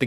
The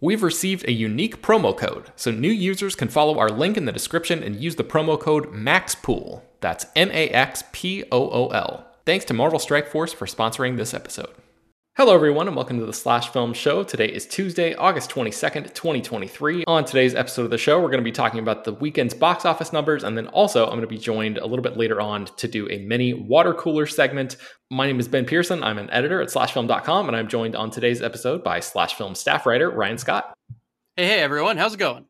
We've received a unique promo code, so new users can follow our link in the description and use the promo code MAXPOOL. That's MAXPOOL. Thanks to Marvel Strike Force for sponsoring this episode. Hello everyone and welcome to the SlashFilm show. Today is Tuesday, August 22nd, 2023. On today's episode of the show, we're going to be talking about the weekend's box office numbers, and then also I'm going to be joined a little bit later on to do a mini water cooler segment. My name is Ben Pearson. I'm an editor at SlashFilm.com, and I'm joined on today's episode by SlashFilm staff writer Ryan Scott. Hey everyone. How's it going?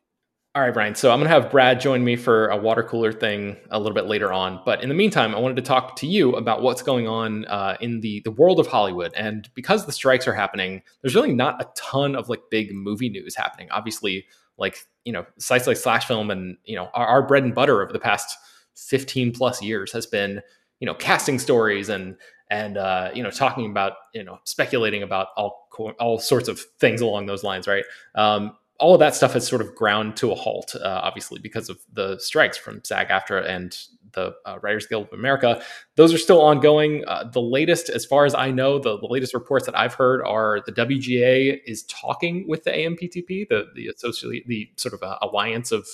All right, Brian. So I'm going to have Brad join me for a water cooler thing a little bit later on. But in the meantime, I wanted to talk to you about what's going on in the world of Hollywood. And because the strikes are happening, there's really not a ton of like big movie news happening. Obviously, like, you know, sites like SlashFilm and, you know, our bread and butter over the past 15 plus years has been, you know, casting stories and you know, talking about, you know, speculating about all sorts of things along those lines. Right. All of that stuff has sort of ground to a halt, obviously, because of the strikes from SAG-AFTRA and the Writers Guild of America. Those are still ongoing. The latest, as far as I know, the latest reports that I've heard are the WGA is talking with the AMPTP, the alliance of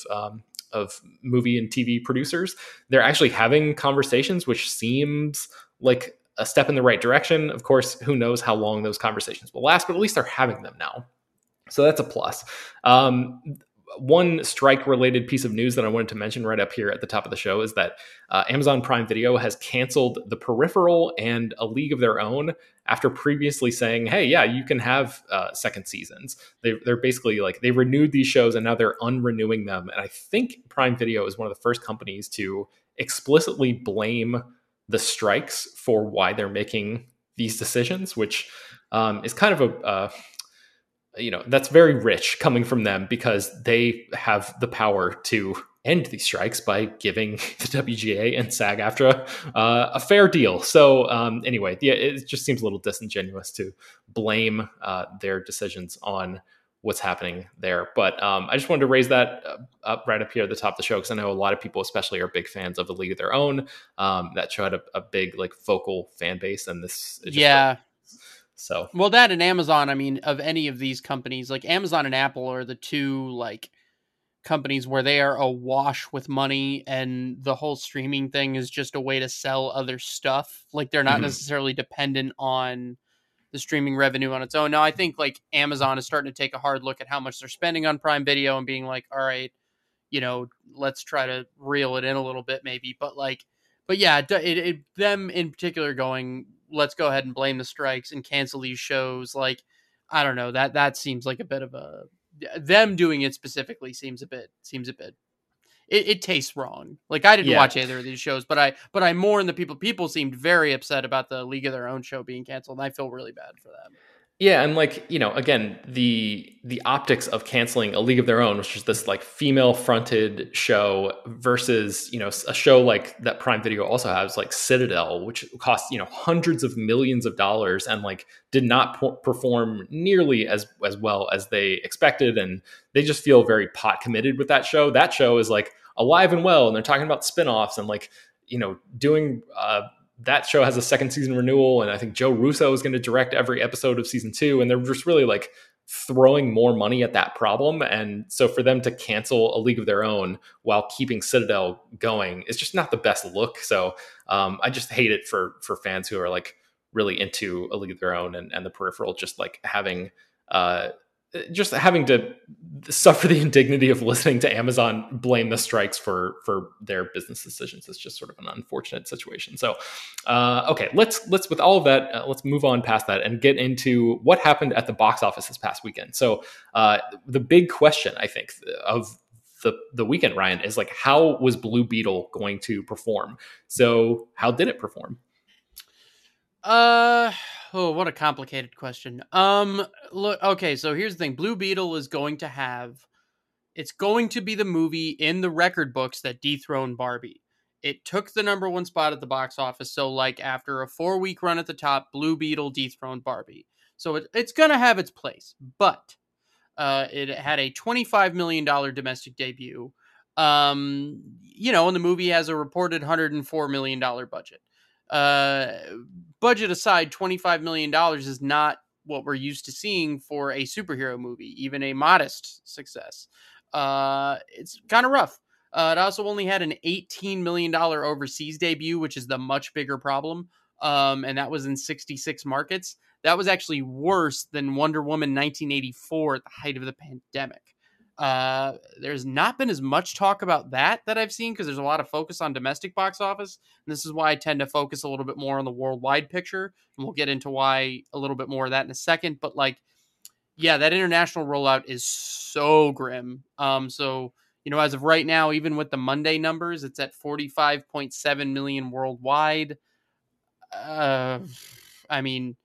movie and TV producers. They're actually having conversations, which seems like a step in the right direction. Of course, who knows how long those conversations will last, but at least they're having them now. So that's a plus. One strike-related piece of news that I wanted to mention right up here at the top of the show is that Amazon Prime Video has canceled The Peripheral and A League of Their Own after previously saying, hey, yeah, you can have second seasons. They're basically like, they renewed these shows and now they're unrenewing them. And I think Prime Video is one of the first companies to explicitly blame the strikes for why they're making these decisions, which is kind of a... you know, that's very rich coming from them because they have the power to end these strikes by giving the WGA and SAG-AFTRA a fair deal. So anyway, yeah, it just seems a little disingenuous to blame their decisions on what's happening there. But I just wanted to raise that up right up here at the top of the show because I know a lot of people especially are big fans of A League of Their Own. That show had a big like vocal fan base and this... So well, that and Amazon, I mean, of any of these companies, like Amazon and Apple are the two like companies where they are awash with money and the whole streaming thing is just a way to sell other stuff. Like they're not necessarily dependent on the streaming revenue on its own. Now, I think like Amazon is starting to take a hard look at how much they're spending on Prime Video and being like, all right, you know, let's try to reel it in a little bit maybe. But yeah, it them in particular going, let's go ahead and blame the strikes and cancel these shows. Like, I don't know, that seems like a bit of a, them doing it specifically seems a bit, it tastes wrong. Like I didn't watch either of these shows, but I mourn the people seemed very upset about the League of Their Own show being canceled. And I feel really bad for them. Yeah. And like, you know, again, the optics of canceling A League of Their Own, which is this like female fronted show versus, you know, a show like that Prime Video also has like Citadel, which cost, you know, hundreds of millions of dollars and like did not perform nearly as well as they expected. And they just feel very pot committed with that show. That show is like alive and well. And they're talking about spinoffs and like, you know, doing, that show has a second season renewal, and I think Joe Russo is going to direct every episode of season 2. And they're just really like throwing more money at that problem. And so for them to cancel A League of Their Own while keeping Citadel going is just not the best look. So I just hate it for fans who are like really into A League of Their Own and The Peripheral, just like having just having to suffer the indignity of listening to Amazon blame the strikes for their business decisions is just sort of an unfortunate situation. So, okay, let's with all of that, let's move on past that and get into what happened at the box office this past weekend. So, the big question, I think, of the weekend, Ryan, is like, how was Blue Beetle going to perform? So, how did it perform? Oh, what a complicated question. Look, okay, so here's the thing. Blue Beetle is going to have, it's going to be the movie in the record books that dethroned Barbie. It took the number one spot at the box office. So like after a 4-week run at the top, Blue Beetle dethroned Barbie. So it's going to have its place, but, it had a $25 million domestic debut. You know, and the movie has a reported $104 million budget. Budget aside, $25 million is not what we're used to seeing for a superhero movie, even a modest success. It's kind of rough. It also only had an $18 million overseas debut, which is the much bigger problem. And that was in 66 markets. That was actually worse than Wonder Woman 1984 at the height of the pandemic. There's not been as much talk about that I've seen, because there's a lot of focus on domestic box office. And this is why I tend to focus a little bit more on the worldwide picture. And we'll get into why a little bit more of that in a second. But like, yeah, that international rollout is so grim. So, you know, as of right now, even with the Monday numbers, it's at 45.7 million worldwide. I mean,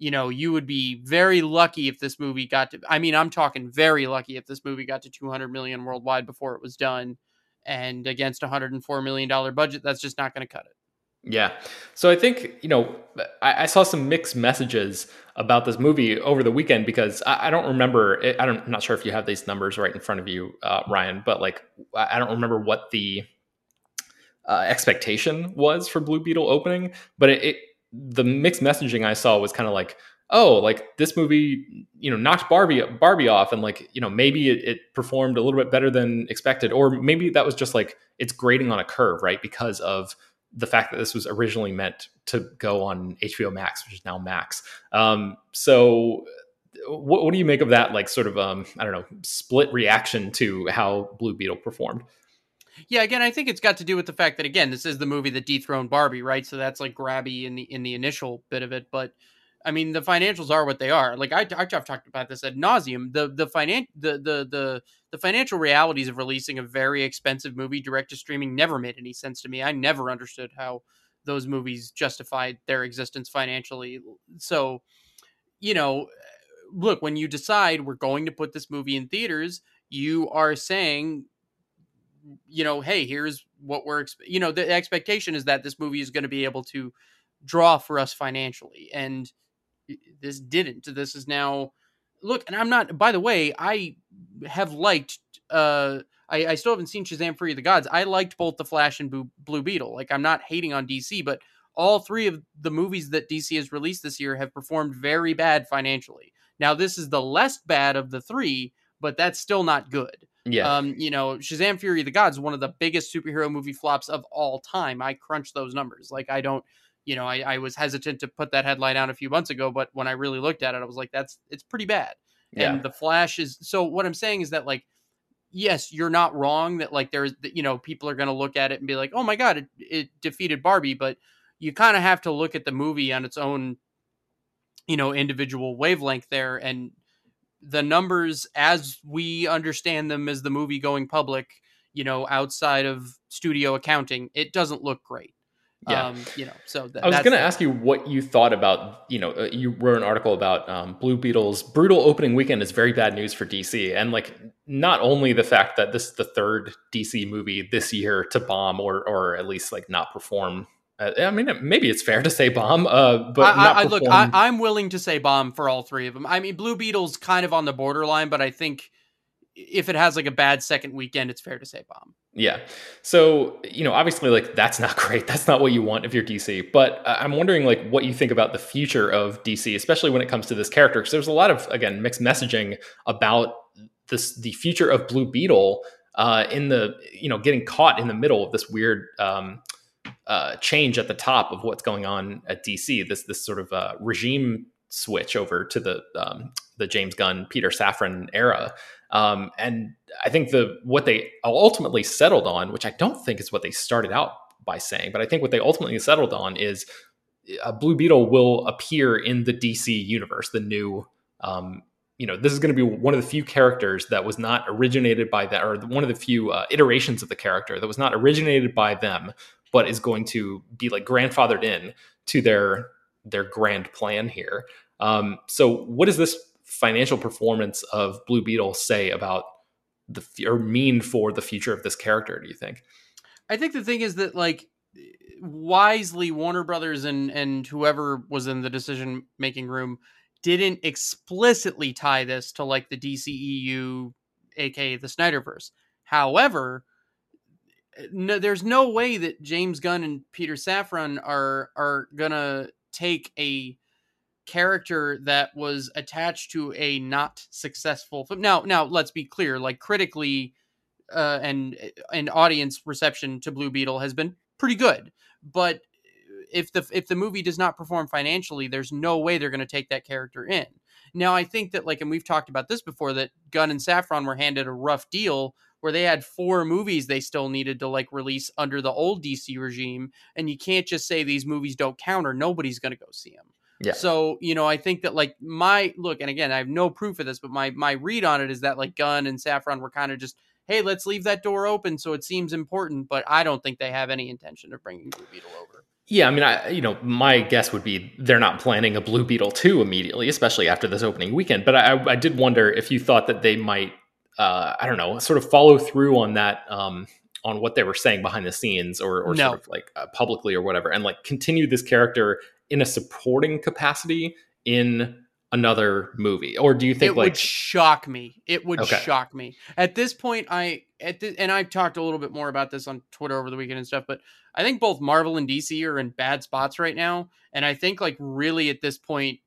you know, you would be very lucky if this movie got to, I mean, I'm talking very lucky if this movie got to 200 million worldwide before it was done, and against $104 million budget, that's just not going to cut it. Yeah. So I think, you know, I saw some mixed messages about this movie over the weekend, because I don't remember, I'm not sure if you have these numbers right in front of you, Ryan, but like, I don't remember what the expectation was for Blue Beetle opening, but the mixed messaging I saw was kind of like, oh, like this movie, you know, knocked Barbie off, and like, you know, maybe it performed a little bit better than expected, or maybe that was just like it's grading on a curve, right? Because of the fact that this was originally meant to go on HBO Max, which is now Max. So what do you make of that? Like sort of, I don't know, split reaction to how Blue Beetle performed? Yeah, again, I think it's got to do with the fact that, again, this is the movie that dethroned Barbie, right? So that's like grabby in the initial bit of it. But I mean, the financials are what they are. Like I've talked about this ad nauseum. The financial realities of releasing a very expensive movie direct to streaming never made any sense to me. I never understood how those movies justified their existence financially. So, you know, look, when you decide we're going to put this movie in theaters, you are saying, you know, hey, here's what we're, you know, the expectation is that this movie is going to be able to draw for us financially. And this didn't. This is now, look, and I'm not, by the way, I have liked, I still haven't seen Shazam Fury of the Gods. I liked both The Flash and Blue Beetle. Like, I'm not hating on DC, but all three of the movies that DC has released this year have performed very bad financially. Now, this is the less bad of the three, but that's still not good. Yeah. You know, Shazam Fury of the Gods, one of the biggest superhero movie flops of all time. I crunched those numbers. Like, I don't, you know, I was hesitant to put that headline out a few months ago, but when I really looked at it, I was like, it's pretty bad. Yeah. And The Flash is, so what I'm saying is that, like, yes, you're not wrong that, like, there's, you know, people are going to look at it and be like, oh my God, it defeated Barbie. But you kind of have to look at the movie on its own, you know, individual wavelength there. And the numbers as we understand them as the movie going public, you know, outside of studio accounting, it doesn't look great. Yeah. You know, so I was going to ask you what you thought about, you know, you wrote an article about Blue Beetle's brutal opening weekend is very bad news for DC. And like, not only the fact that this is the third DC movie this year to bomb or at least like not perform. I mean, maybe it's fair to say bomb, but I'm willing to say bomb for all three of them. I mean, Blue Beetle's kind of on the borderline, but I think if it has like a bad second weekend, it's fair to say bomb. Yeah. So, you know, obviously, like, that's not great. That's not what you want if you're DC. But I'm wondering, like, what you think about the future of DC, especially when it comes to this character, because there's a lot of, again, mixed messaging about this, the future of Blue Beetle in the, you know, getting caught in the middle of this weird change at the top of what's going on at DC, this sort of regime switch over to the the James Gunn, Peter Safran era. And I think what they ultimately settled on, which I don't think is what they started out by saying, but I think what they ultimately settled on is a Blue Beetle will appear in the DC universe, the new, this is going to be one of the few characters that was not originated by that, or one of the few iterations of the character that was not originated by them, but is going to be like grandfathered in to their grand plan here. So what does this financial performance of Blue Beetle say about mean for the future of this character, do you think? I think the thing is that, like, wisely Warner Brothers and whoever was in the decision making room didn't explicitly tie this to like the DCEU, aka the Snyderverse. However, no, there's no way that James Gunn and Peter Safran are gonna take a character that was attached to a not successful film. Now let's be clear, like, critically and audience reception to Blue Beetle has been pretty good, but if the movie does not perform financially, there's no way they're going to take that character in. Now, I think that, like, and we've talked about this before, that Gunn and Safran were handed a rough deal where they had 4 movies they still needed to, like, release under the old DC regime. And you can't just say these movies don't count or nobody's going to go see them. Yeah. So, I think that, like, and again, I have no proof of this, but my read on it is that, like, Gunn and Safran were kind of just, hey, let's leave that door open so it seems important, but I don't think they have any intention of bringing Blue Beetle over. Yeah, I mean, my guess would be they're not planning a Blue Beetle 2 immediately, especially after this opening weekend. But I did wonder if you thought that they might, sort of follow through on that, on what they were saying behind the scenes or sort of like publicly or whatever, and like continue this character in a supporting capacity in another movie. Or do you think it would shock me? It would shock me. At this point, and I've talked a little bit more about this on Twitter over the weekend and stuff, but I think both Marvel and DC are in bad spots right now. And I think, like, really at this point,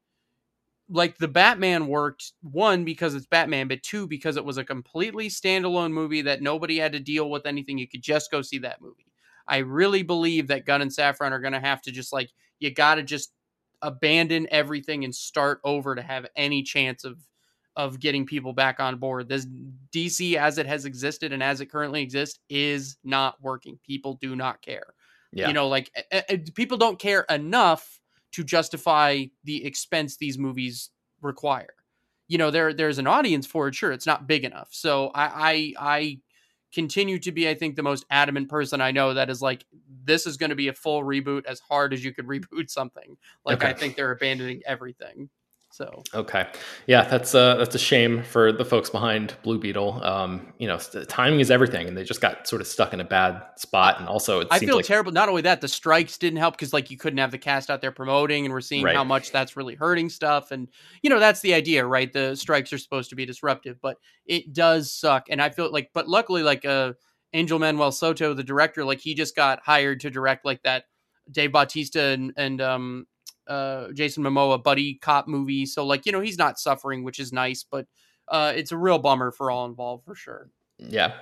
like, the Batman worked, 1, because it's Batman, but 2, because it was a completely standalone movie that nobody had to deal with anything. You could just go see that movie. I really believe that Gunn and Safran are going to have to just, like, you got to just abandon everything and start over to have any chance of getting people back on board. This DC as it has existed and as it currently exists is not working. People do not care. Yeah. People don't care enough to justify the expense these movies require. There's an audience for it. Sure. It's not big enough. So I continue to be, I think, the most adamant person I know that is like, this is going to be a full reboot as hard as you could reboot something. Like, I think they're abandoning everything. So, okay. Yeah. That's a shame for the folks behind Blue Beetle. The timing is everything, and they just got sort of stuck in a bad spot. And also I feel like terrible. Not only that, the strikes didn't help, because, like, you couldn't have the cast out there promoting, and we're seeing how much that's really hurting stuff. And that's the idea, right? The strikes are supposed to be disruptive, but it does suck. And I feel like, but luckily, like, Angel Manuel Soto, the director, like, he just got hired to direct, like, that Dave Bautista and Jason Momoa buddy cop movie, so, like, he's not suffering, which is nice, but it's a real bummer for all involved, for sure. Yeah.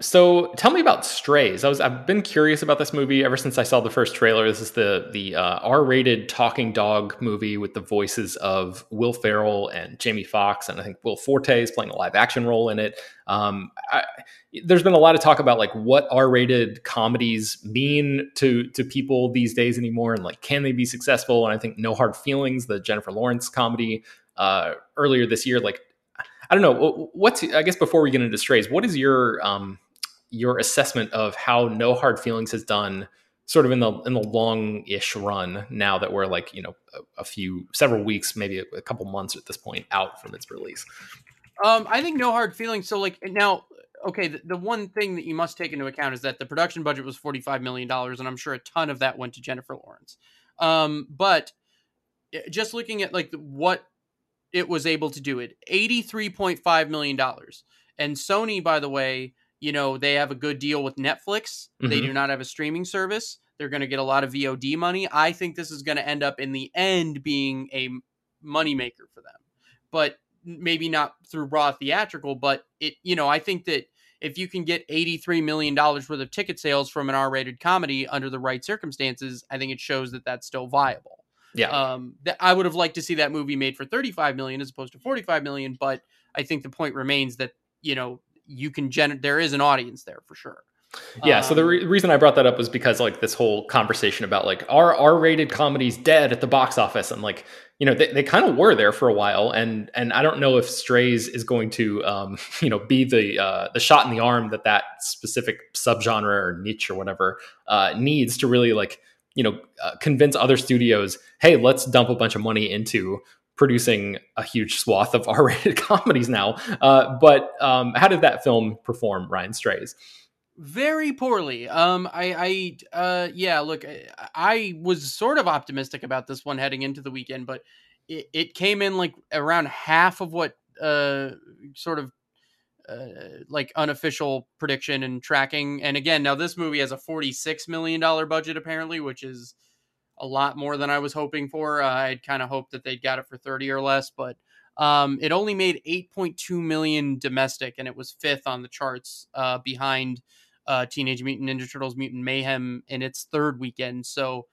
So tell me about Strays. I've been curious about this movie ever since I saw the first trailer. This is the R-rated talking dog movie with the voices of Will Ferrell and Jamie Foxx, and I think Will Forte is playing a live action role in it. There's been a lot of talk about, like, what R-rated comedies mean to people these days anymore, and, like, can they be successful? And I think No Hard Feelings, the Jennifer Lawrence comedy earlier this year, like, I don't know. I guess before we get into Strays, what is your assessment of how No Hard Feelings has done sort of in the long-ish run, now that we're, like, several weeks, maybe a couple months at this point out from its release? I think No Hard Feelings. So, like, now, okay, the one thing that you must take into account is that the production budget was $45 million, and I'm sure a ton of that went to Jennifer Lawrence. But just looking at, like, what it was able to do, it $83.5 million. And Sony, by the way, they have a good deal with Netflix. Mm-hmm. They do not have a streaming service. They're going to get a lot of VOD money. I think this is going to end up in the end being a moneymaker for them, but maybe not through raw theatrical, but it, I think that if you can get $83 million worth of ticket sales from an R-rated comedy under the right circumstances, I think it shows that that's still viable. Yeah. I would have liked to see that movie made for $35 million as opposed to $45 million. But I think the point remains that, you know, you can there is an audience there for sure. Yeah. So the reason I brought that up was because, like, this whole conversation about, like, are R-rated comedies dead at the box office? And, like, you know, they kind of were there for a while. And I don't know if Strays is going to, you know, be the shot in the arm that specific subgenre or niche or whatever needs to really, like, you know, convince other studios, hey, let's dump a bunch of money into producing a huge swath of R-rated comedies now. But how did that film perform, Ryan? Strays? Very poorly. I was sort of optimistic about this one heading into the weekend, but it came in like around half of what like unofficial prediction and tracking. And again, now this movie has a $46 million budget apparently, which is a lot more than I was hoping for. I'd kind of hoped that they'd got it for 30 or less, but it only made 8.2 million domestic, and it was fifth on the charts behind Teenage Mutant Ninja Turtles Mutant Mayhem in its third weekend. So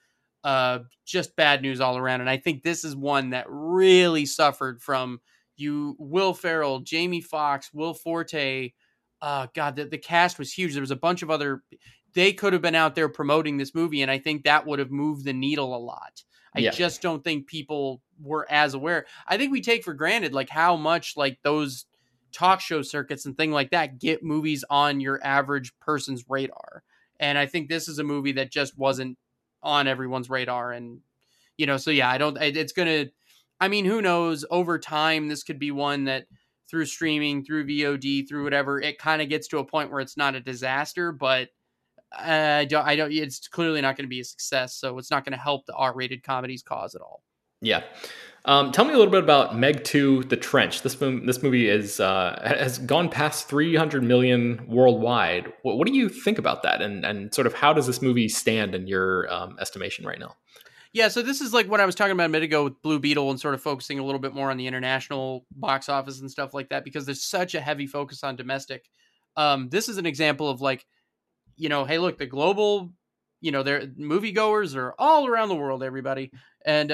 just bad news all around. And I think this is one that really suffered from Will Ferrell, Jamie Foxx, Will Forte. The cast was huge. There was a bunch of they could have been out there promoting this movie, and I think that would have moved the needle a lot. I just don't think people were as aware. I think we take for granted, like, how much, like, those talk show circuits and things like that get movies on your average person's radar. And I think this is a movie that just wasn't on everyone's radar. And, you know, so yeah, who knows, over time, this could be one that through streaming, through VOD, through whatever, it kind of gets to a point where it's not a disaster, but it's clearly not going to be a success, so it's not going to help the R-rated comedies cause at all. Yeah. Tell me a little bit about Meg 2: The Trench. This movie is has gone past 300 million worldwide. What do you think about that? And sort of how does this movie stand in your estimation right now? Yeah, so this is like what I was talking about a minute ago with Blue Beetle and sort of focusing a little bit more on the international box office and stuff like that, because there's such a heavy focus on domestic. This is an example of, like, you know, hey, look, the global, you know, their moviegoers are all around the world, everybody. And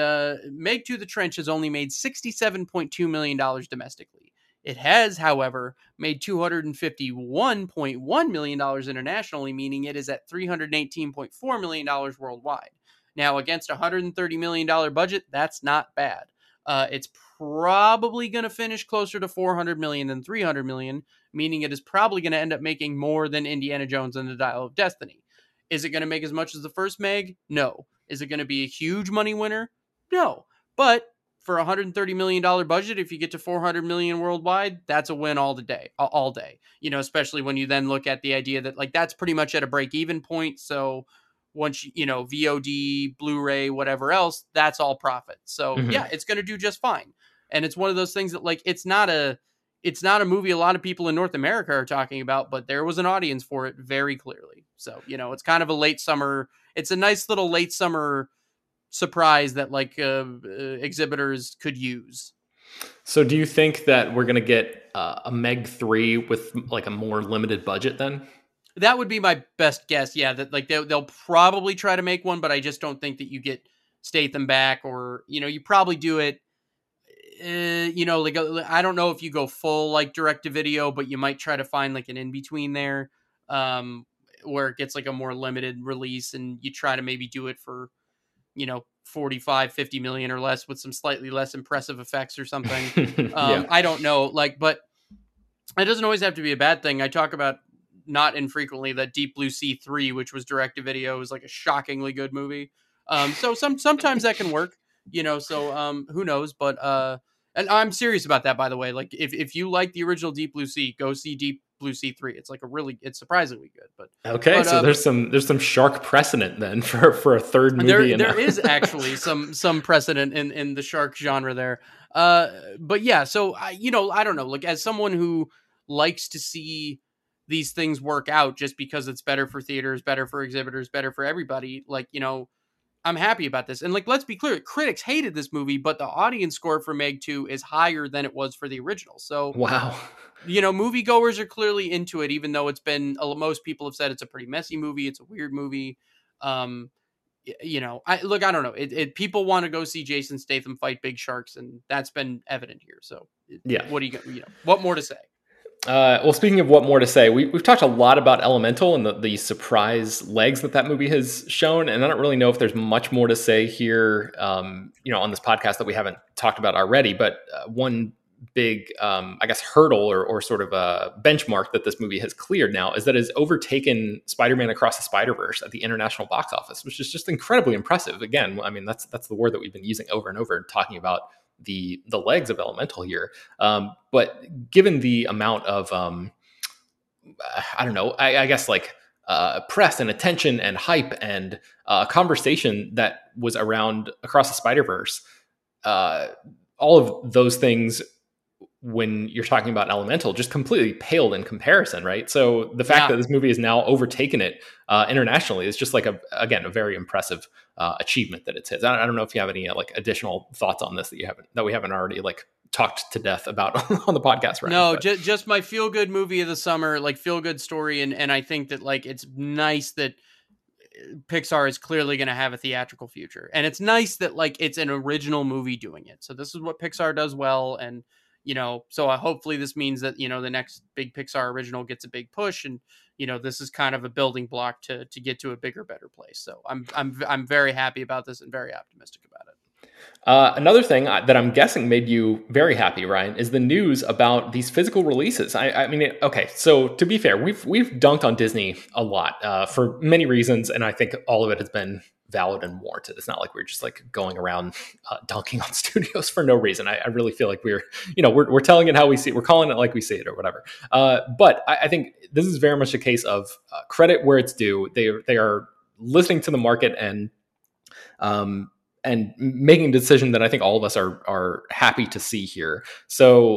Meg 2: The Trench has only made $67.2 million domestically. It has, however, made $251.1 million internationally, meaning it is at $318.4 million worldwide. Now, against a $130 million budget, that's not bad. It's probably going to finish closer to $400 million than $300 million, meaning it is probably going to end up making more than Indiana Jones and the Dial of Destiny. Is it going to make as much as the first Meg? No. Is it going to be a huge money winner? No. But for a $130 million budget, if you get to $400 million worldwide, that's a win all day. You know, especially when you then look at the idea that, like, that's pretty much at a break-even point. So once, you know, VOD, Blu-ray, whatever else, that's all profit. So yeah, it's going to do just fine. And it's one of those things that, like, it's not a movie a lot of people in North America are talking about, but there was an audience for it very clearly. So, you know, it's kind of a late summer. It's a nice little late summer surprise that, like, exhibitors could use. So do you think that we're going to get a Meg 3 with, like, a more limited budget then? That would be my best guess. Yeah, that, like, they'll probably try to make one, but I just don't think that you get Statham back, or, you know, you probably do it. You know, like, I don't know if you go full, like, direct to video, but you might try to find, like, an in between there, where it gets, like, a more limited release, and you try to maybe do it for, you know, 45, 50 million or less with some slightly less impressive effects or something. Yeah. I don't know, like, but it doesn't always have to be a bad thing. I talk about, not infrequently, that Deep Blue Sea 3, which was direct to video, is, like, a shockingly good movie. So sometimes that can work, you know, so who knows, but and I'm serious about that, by the way. Like, if you like the original Deep Blue Sea, go see Deep Blue Sea 3. It's, like, it's surprisingly good. But okay, but, so there's some shark precedent then for a third movie. There is actually some precedent in the shark genre there. But yeah, so you know, I don't know. Like, as someone who likes to see these things work out just because it's better for theaters, better for exhibitors, better for everybody. Like, you know, I'm happy about this. And, like, let's be clear, critics hated this movie, but the audience score for Meg 2 is higher than it was for the original. So, wow, you know, moviegoers are clearly into it, even though most people have said it's a pretty messy movie. It's a weird movie. you know, I don't know. People want to go see Jason Statham fight big sharks, and that's been evident here. So yeah, what do you, what more to say? Well, speaking of what more to say, we've talked a lot about Elemental and the surprise legs that movie has shown. And I don't really know if there's much more to say here, on this podcast that we haven't talked about already, but one big, I guess, hurdle or sort of a benchmark that this movie has cleared now is that it's overtaken Spider-Man Across the Spider-Verse at the international box office, which is just incredibly impressive. Again, I mean, that's the word that we've been using over and over talking about the legs of Elemental here. But given the amount of, press and attention and hype and conversation that was around Across the Spider-Verse, all of those things, when you're talking about Elemental, just completely paled in comparison, right? So the fact that this movie has now overtaken it internationally is just like a very impressive achievement that it's his. I don't know if you have any additional thoughts on this that we haven't already talked to death about on the podcast, right? No, just my feel good movie of the summer, feel good story, and I think that it's nice that Pixar is clearly going to have a theatrical future, and it's nice that it's an original movie doing it. So this is what Pixar does well, and so hopefully this means that, the next big Pixar original gets a big push, and, this is kind of a building block to get to a bigger, better place. So I'm very happy about this and very optimistic about it. Another thing that I'm guessing made you very happy, Ryan, is the news about these physical releases. So to be fair, we've dunked on Disney a lot for many reasons, and I think all of it has been valid and warranted. It's not like we're just going around dunking on studios for no reason. I really feel like we're telling it how we see it. We're calling it like we see it or whatever. But I think this is very much a case of credit where it's due. They are listening to the market and making a decision that I think all of us are happy to see here. So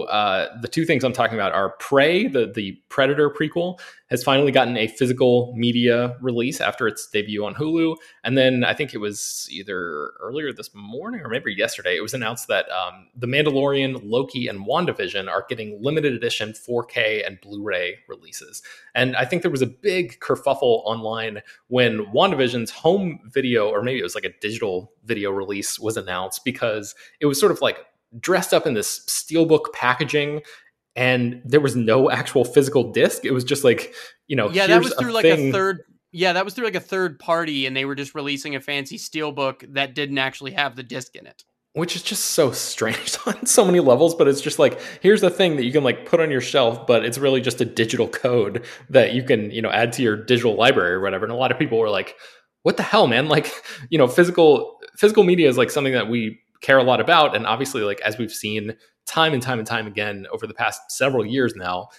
the two things I'm talking about are Prey, the Predator prequel, has finally gotten a physical media release after its debut on Hulu. And then I think it was either earlier this morning or maybe yesterday, it was announced that The Mandalorian, Loki, and WandaVision are getting limited edition 4K and Blu-ray releases. And I think there was a big kerfuffle online when WandaVision's home video, or maybe it was a digital video release, was announced, because it was sort of dressed up in this steelbook packaging, and there was no actual physical disc. It was just yeah, that was through a third party, and they were just releasing a fancy steelbook that didn't actually have the disc in it, which is just so strange on so many levels. But it's just here's the thing that you can put on your shelf, but it's really just a digital code that you can add to your digital library or whatever. And a lot of people were what the hell, man? Physical media is something that we care a lot about. And obviously, as we've seen time and time and time again over the past several years now,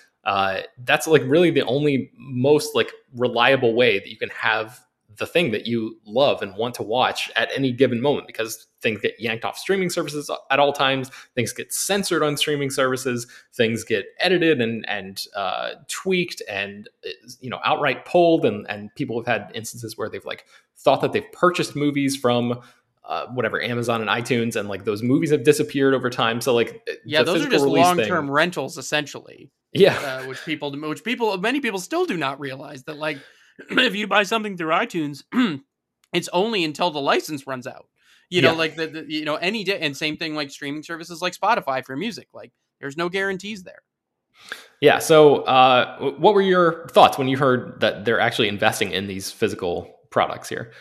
that's really the only most reliable way that you can have the thing that you love and want to watch at any given moment, because things get yanked off streaming services at all times. Things get censored on streaming services. Things get edited and tweaked and, outright pulled. And people have had instances where they've thought that they've purchased movies from Amazon and iTunes, and those movies have disappeared over time. So those are just long-term rentals essentially. Yeah. Many people still do not realize that if you buy something through iTunes, it's only until the license runs out, any day. And same thing, streaming services like Spotify for music, there's no guarantees there. Yeah. So, what were your thoughts when you heard that they're actually investing in these physical products here?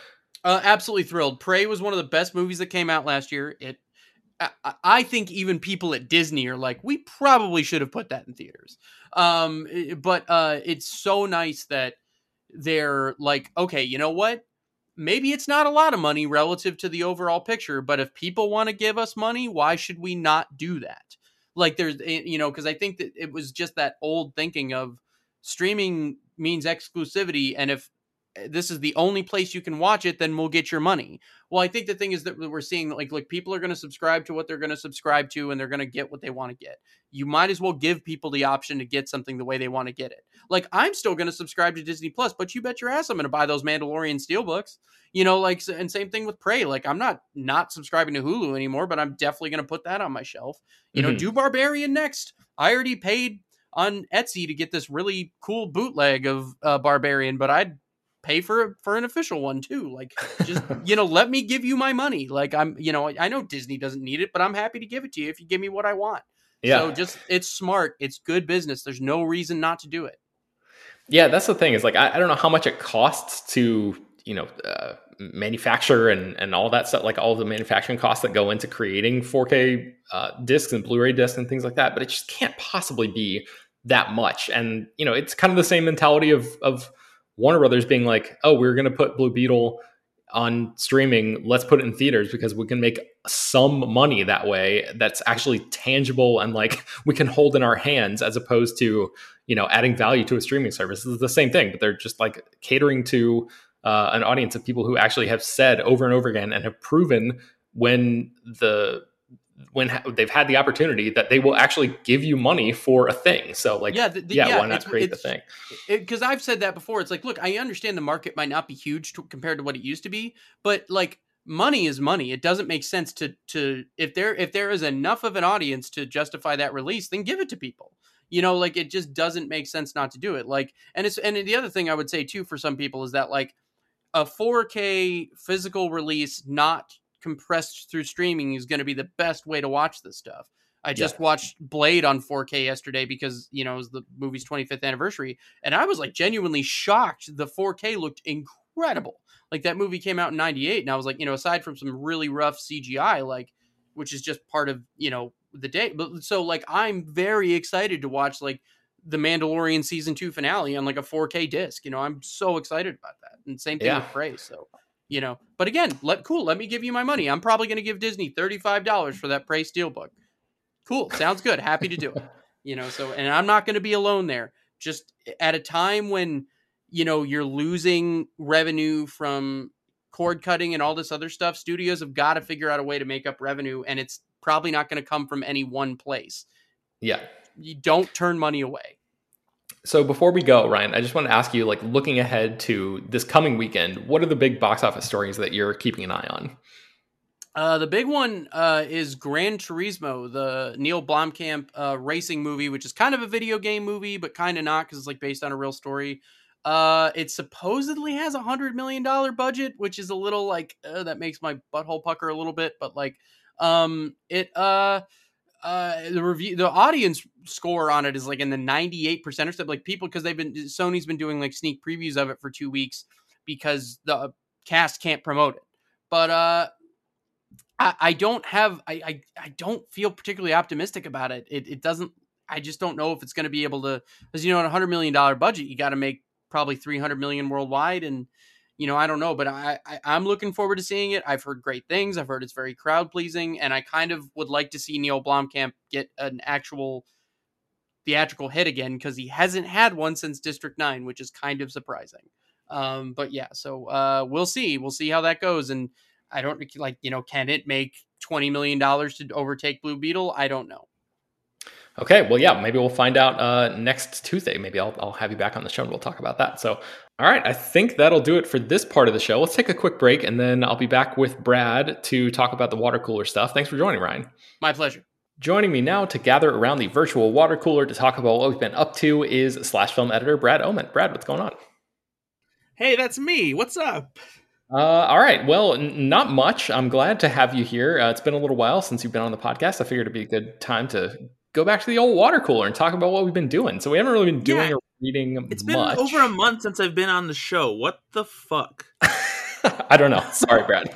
Absolutely thrilled. Prey was one of the best movies that came out last year. I think even people at Disney are we probably should have put that in theaters. But it's so nice that they're okay, you know what? Maybe it's not a lot of money relative to the overall picture, but if people want to give us money, why should we not do that? Because I think that it was just that old thinking of streaming means exclusivity, and if this is the only place you can watch it, then we'll get your money. Well, I think the thing is that we're seeing people are going to subscribe to what they're going to subscribe to, and they're going to get what they want to get. You might as well give people the option to get something the way they want to get it. I'm still going to subscribe to Disney Plus, but you bet your ass I'm going to buy those Mandalorian steelbooks, and same thing with Prey. I'm not subscribing to Hulu anymore, but I'm definitely going to put that on my shelf. Do Barbarian next. I already paid on Etsy to get this really cool bootleg of Barbarian, but I'd pay for an official one too. Like, just, you know, let me give you my money. Like, I'm, you know, I know Disney doesn't need it, but I'm happy to give it to you if you give me what I want. Yeah. So just, it's smart. It's good business. There's no reason not to do it. Yeah. That's the thing is, like, I don't know how much it costs to, you know, manufacture and all that stuff, like all the manufacturing costs that go into creating 4K discs and Blu-ray discs and things like that. But it just can't possibly be that much. And, you know, it's kind of the same mentality of Warner Brothers being like, oh, we're going to put Blue Beetle on streaming. Let's put it in theaters because we can make some money that way. That's actually tangible. And like we can hold in our hands as opposed to, you know, adding value to a streaming service. It's the same thing, but they're just like catering to an audience of people who actually have said over and over again and have proven when they've had the opportunity that they will actually give you money for a thing. So like, why not create the thing? Because I've said that before. It's like, look, I understand the market might not be huge compared to what it used to be, but like money is money. It doesn't make sense to if there is enough of an audience to justify that release, then give it to people. You know, like it just doesn't make sense not to do it. Like, and the other thing I would say too for some people is that like a 4K physical release, not compressed through streaming, is going to be the best way to watch this stuff. I just watched Blade on 4K yesterday because, you know, it was the movie's 25th anniversary. And I was like genuinely shocked. The 4K looked incredible. Like that movie came out in 98. And I was like, you know, aside from some really rough CGI, like, which is just part of, you know, the day. But so like, I'm very excited to watch like The Mandalorian season 2 finale on like a 4K disc. You know, I'm so excited about that. And same thing with Prey. So, you know, but again, let me give you my money. I'm probably going to give Disney $35 for that Prey Steelbook. Cool. Sounds good. Happy to do it. You know, so, and I'm not going to be alone there. Just at a time when, you know, you're losing revenue from cord cutting and all this other stuff, studios have got to figure out a way to make up revenue. And it's probably not going to come from any one place. Yeah. You don't turn money away. So before we go, Ryan, I just want to ask you, like, looking ahead to this coming weekend, what are the big box office stories that you're keeping an eye on? The big one is Gran Turismo, the Neil Blomkamp racing movie, which is kind of a video game movie, but kind of not because it's like based on a real story. It supposedly has $100 million budget, which is a little like that makes my butthole pucker a little bit, but like the audience score on it is like in the 98% or something, like people, because Sony's been doing like sneak previews of it for 2 weeks because the cast can't promote it. But I don't feel particularly optimistic about it. It doesn't. I just don't know if it's going to be able to, because, you know, on $100 million budget, you got to make probably $300 million worldwide. And, you know, I don't know, but I'm looking forward to seeing it. I've heard great things. I've heard it's very crowd pleasing. And I kind of would like to see Neil Blomkamp get an actual theatrical hit again, because he hasn't had one since District 9, which is kind of surprising. But yeah, so we'll see. We'll see how that goes. And I don't, like, you know, can it make $20 million to overtake Blue Beetle? I don't know. Okay, well, yeah, maybe we'll find out next Tuesday. Maybe I'll have you back on the show and we'll talk about that. So, all right, I think that'll do it for this part of the show. Let's take a quick break, and then I'll be back with Brad to talk about the water cooler stuff. Thanks for joining, Ryan. My pleasure. Joining me now to gather around the virtual water cooler to talk about what we've been up to is SlashFilm editor Brad Oman. Brad, what's going on? Hey, that's me. What's up? All right. Well, not much. I'm glad to have you here. It's been a little while since you've been on the podcast. I figured it'd be a good time to go back to the old water cooler and talk about what we've been doing. So we haven't really been doing or reading much. It's been over a month since I've been on the show. What the fuck? I don't know. Sorry, Brad.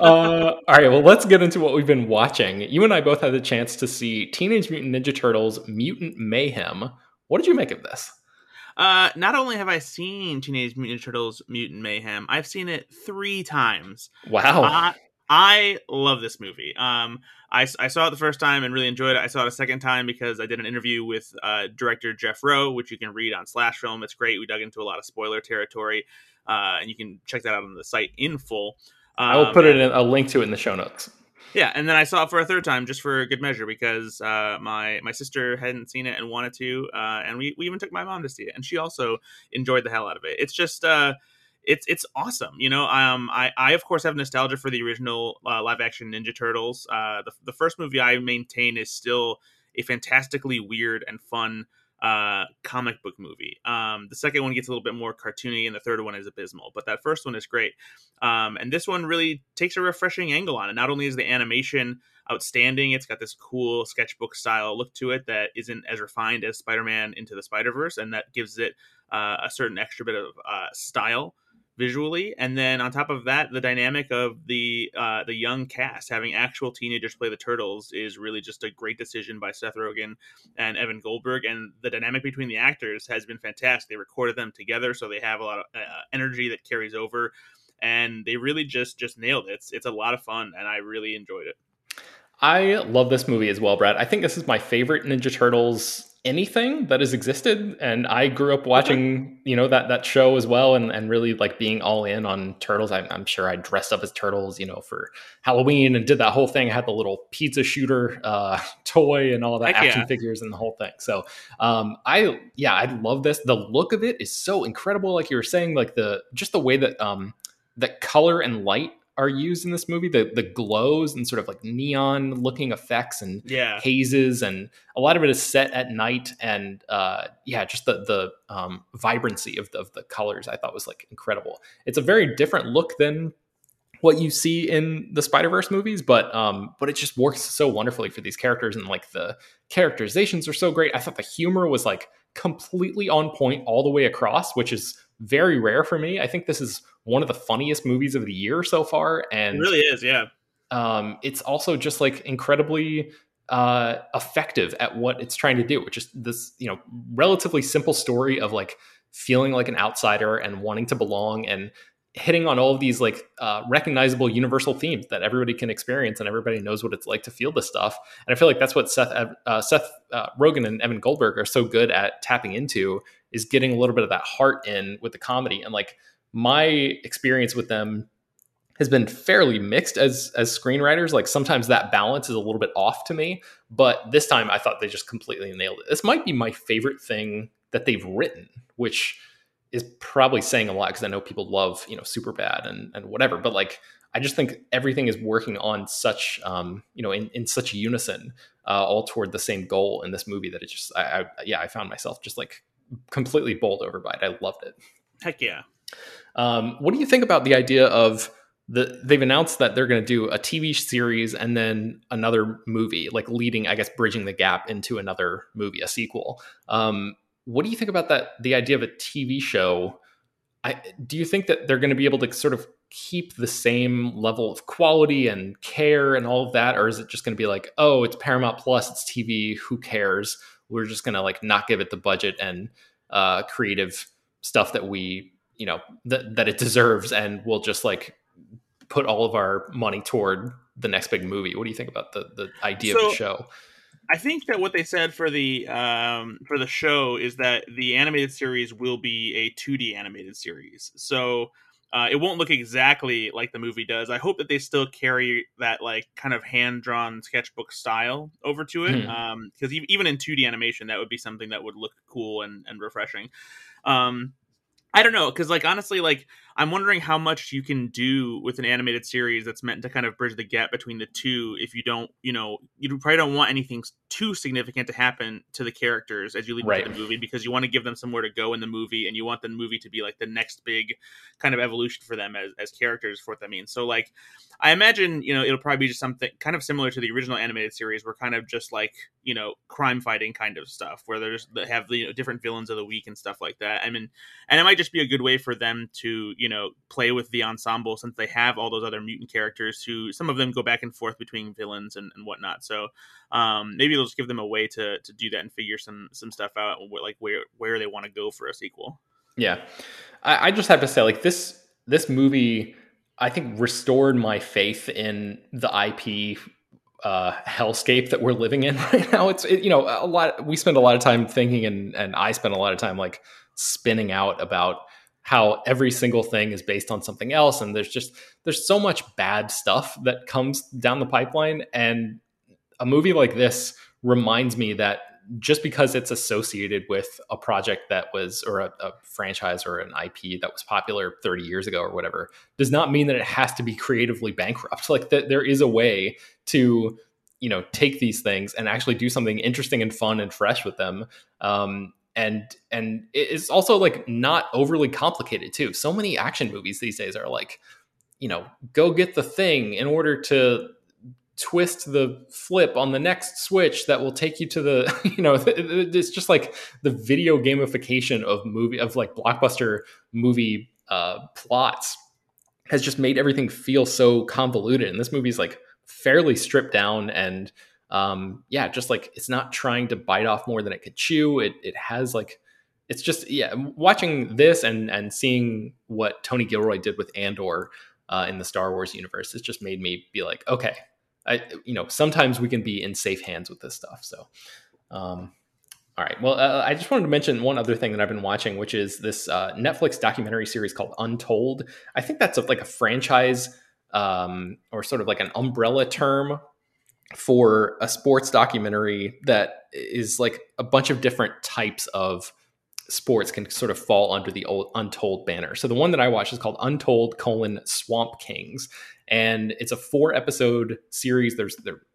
All right. Well, let's get into what we've been watching. You and I both had the chance to see Teenage Mutant Ninja Turtles Mutant Mayhem. What did you make of this? Not only have I seen Teenage Mutant Ninja Turtles Mutant Mayhem, I've seen it 3 times. Wow. I love this movie. I saw it the first time and really enjoyed it. I saw it a second time because I did an interview with director Jeff Rowe, which you can read on SlashFilm. It's great. We dug into a lot of spoiler territory, and you can check that out on the site in full. I will put a link to it in the show notes. Yeah, and then I saw it for a third time just for good measure because my sister hadn't seen it and wanted to, and we even took my mom to see it, and she also enjoyed the hell out of it. It's just... It's awesome. You know, I of course have nostalgia for the original live action Ninja Turtles. The first movie I maintain is still a fantastically weird and fun comic book movie. The second one gets a little bit more cartoony, and the third one is abysmal. But that first one is great. And this one really takes a refreshing angle on it. Not only is the animation outstanding, it's got this cool sketchbook style look to it that isn't as refined as Spider-Man Into the Spider-Verse, and that gives it a certain extra bit of style visually. And then on top of that, the dynamic of the young cast, having actual teenagers play the Turtles, is really just a great decision by Seth Rogen and Evan Goldberg. And the dynamic between the actors has been fantastic. They recorded them together, so they have a lot of energy that carries over, and they really just nailed it. It's a lot of fun, and I really enjoyed it. I love this movie as well, Brad. I think this is my favorite Ninja Turtles anything that has existed, and I grew up watching, you know, that show as well, and really like being all in on Turtles. I'm sure I dressed up as Turtles, you know, for Halloween and did that whole thing. I had the little pizza shooter toy and all that action figures and the whole thing. So I love this. The look of it is so incredible, like you were saying, like the way that that color and light are used in this movie, the glows and sort of like neon looking effects and hazes, and a lot of it is set at night, and just the vibrancy of the colors I thought was like incredible. It's a very different look than what you see in the Spider-Verse movies, but it just works so wonderfully for these characters, and like the characterizations are so great. I thought the humor was like completely on point all the way across, which is very rare for me. I think this is one of the funniest movies of the year so far, and it really is. Yeah. It's also just like incredibly effective at what it's trying to do, which is this, you know, relatively simple story of like feeling like an outsider and wanting to belong, and hitting on all of these like recognizable universal themes that everybody can experience, and everybody knows what it's like to feel this stuff. And I feel like that's what Seth Rogen and Evan Goldberg are so good at tapping into, is getting a little bit of that heart in with the comedy. And like my experience with them has been fairly mixed as screenwriters. Like sometimes that balance is a little bit off to me, but this time I thought they just completely nailed it. This might be my favorite thing that they've written, which is probably saying a lot, because I know people love, you know, Superbad and whatever, but like, I just think everything is working on such, in such unison, all toward the same goal in this movie, that it just, I found myself just like completely bowled over by it. I loved it. Heck yeah. What do you think about the idea of they've announced that they're going to do a TV series and then another movie, like leading, I guess, bridging the gap into another movie, a sequel. What do you think about that? The idea of a TV show, do you think that they're going to be able to sort of keep the same level of quality and care and all of that? Or is it just going to be like, oh, it's Paramount Plus, it's TV, who cares? We're just going to like not give it the budget and creative stuff that we, you know, that it deserves. And we'll just like put all of our money toward the next big movie. What do you think about the idea of the show? I think that what they said for the show is that the animated series will be a 2D animated series. So it won't look exactly like the movie does. I hope that they still carry that like kind of hand-drawn sketchbook style over to it. Because even in 2D animation, that would be something that would look cool and refreshing. I don't know, because like honestly, like I'm wondering how much you can do with an animated series that's meant to kind of bridge the gap between the two. If you don't, you know, you probably don't want anything too significant to happen to the characters as you lead into the movie, because you want to give them somewhere to go in the movie, and you want the movie to be like the next big kind of evolution for them as characters, for what that means. So like, I imagine, you know, it'll probably be just something kind of similar to the original animated series, where kind of just like, you know, crime fighting kind of stuff, where they have, you know, different villains of the week and stuff like that. I mean, and it might just be a good way for them to, you know, play with the ensemble, since they have all those other mutant characters who, some of them go back and forth between villains and whatnot. So maybe it'll just give them a way to do that and figure some stuff out, like where they want to go for a sequel. Yeah. I just have to say, like this movie, I think, restored my faith in the IP hellscape that we're living in right now. We spend a lot of time thinking, and I spend a lot of time like spinning out about how every single thing is based on something else. And there's so much bad stuff that comes down the pipeline. And a movie like this reminds me that just because it's associated with a project that was, or a franchise or an IP that was popular 30 years ago or whatever, does not mean that it has to be creatively bankrupt. Like that there is a way to you know, take these things and actually do something interesting and fun and fresh with them. And it's also like not overly complicated too. So many action movies these days are like, you know, go get the thing in order to twist the flip on the next switch that will take you to the, you know, it's just like the video gamification of movie, of like blockbuster movie plots has just made everything feel so convoluted. And this movie's like fairly stripped down and yeah, just like it's not trying to bite off more than it could chew. It has like, it's just, yeah, watching this and seeing what Tony Gilroy did with Andor in the Star Wars universe, it's just made me be like, okay, you know, sometimes we can be in safe hands with this stuff. So, all right. Well, I just wanted to mention one other thing that I've been watching, which is this Netflix documentary series called Untold. I think that's like a franchise or sort of like an umbrella term for a sports documentary that is like a bunch of different types of sports can sort of fall under the old Untold banner. So the one that I watched is called Untold: Swamp Kings. And it's a 4-episode series.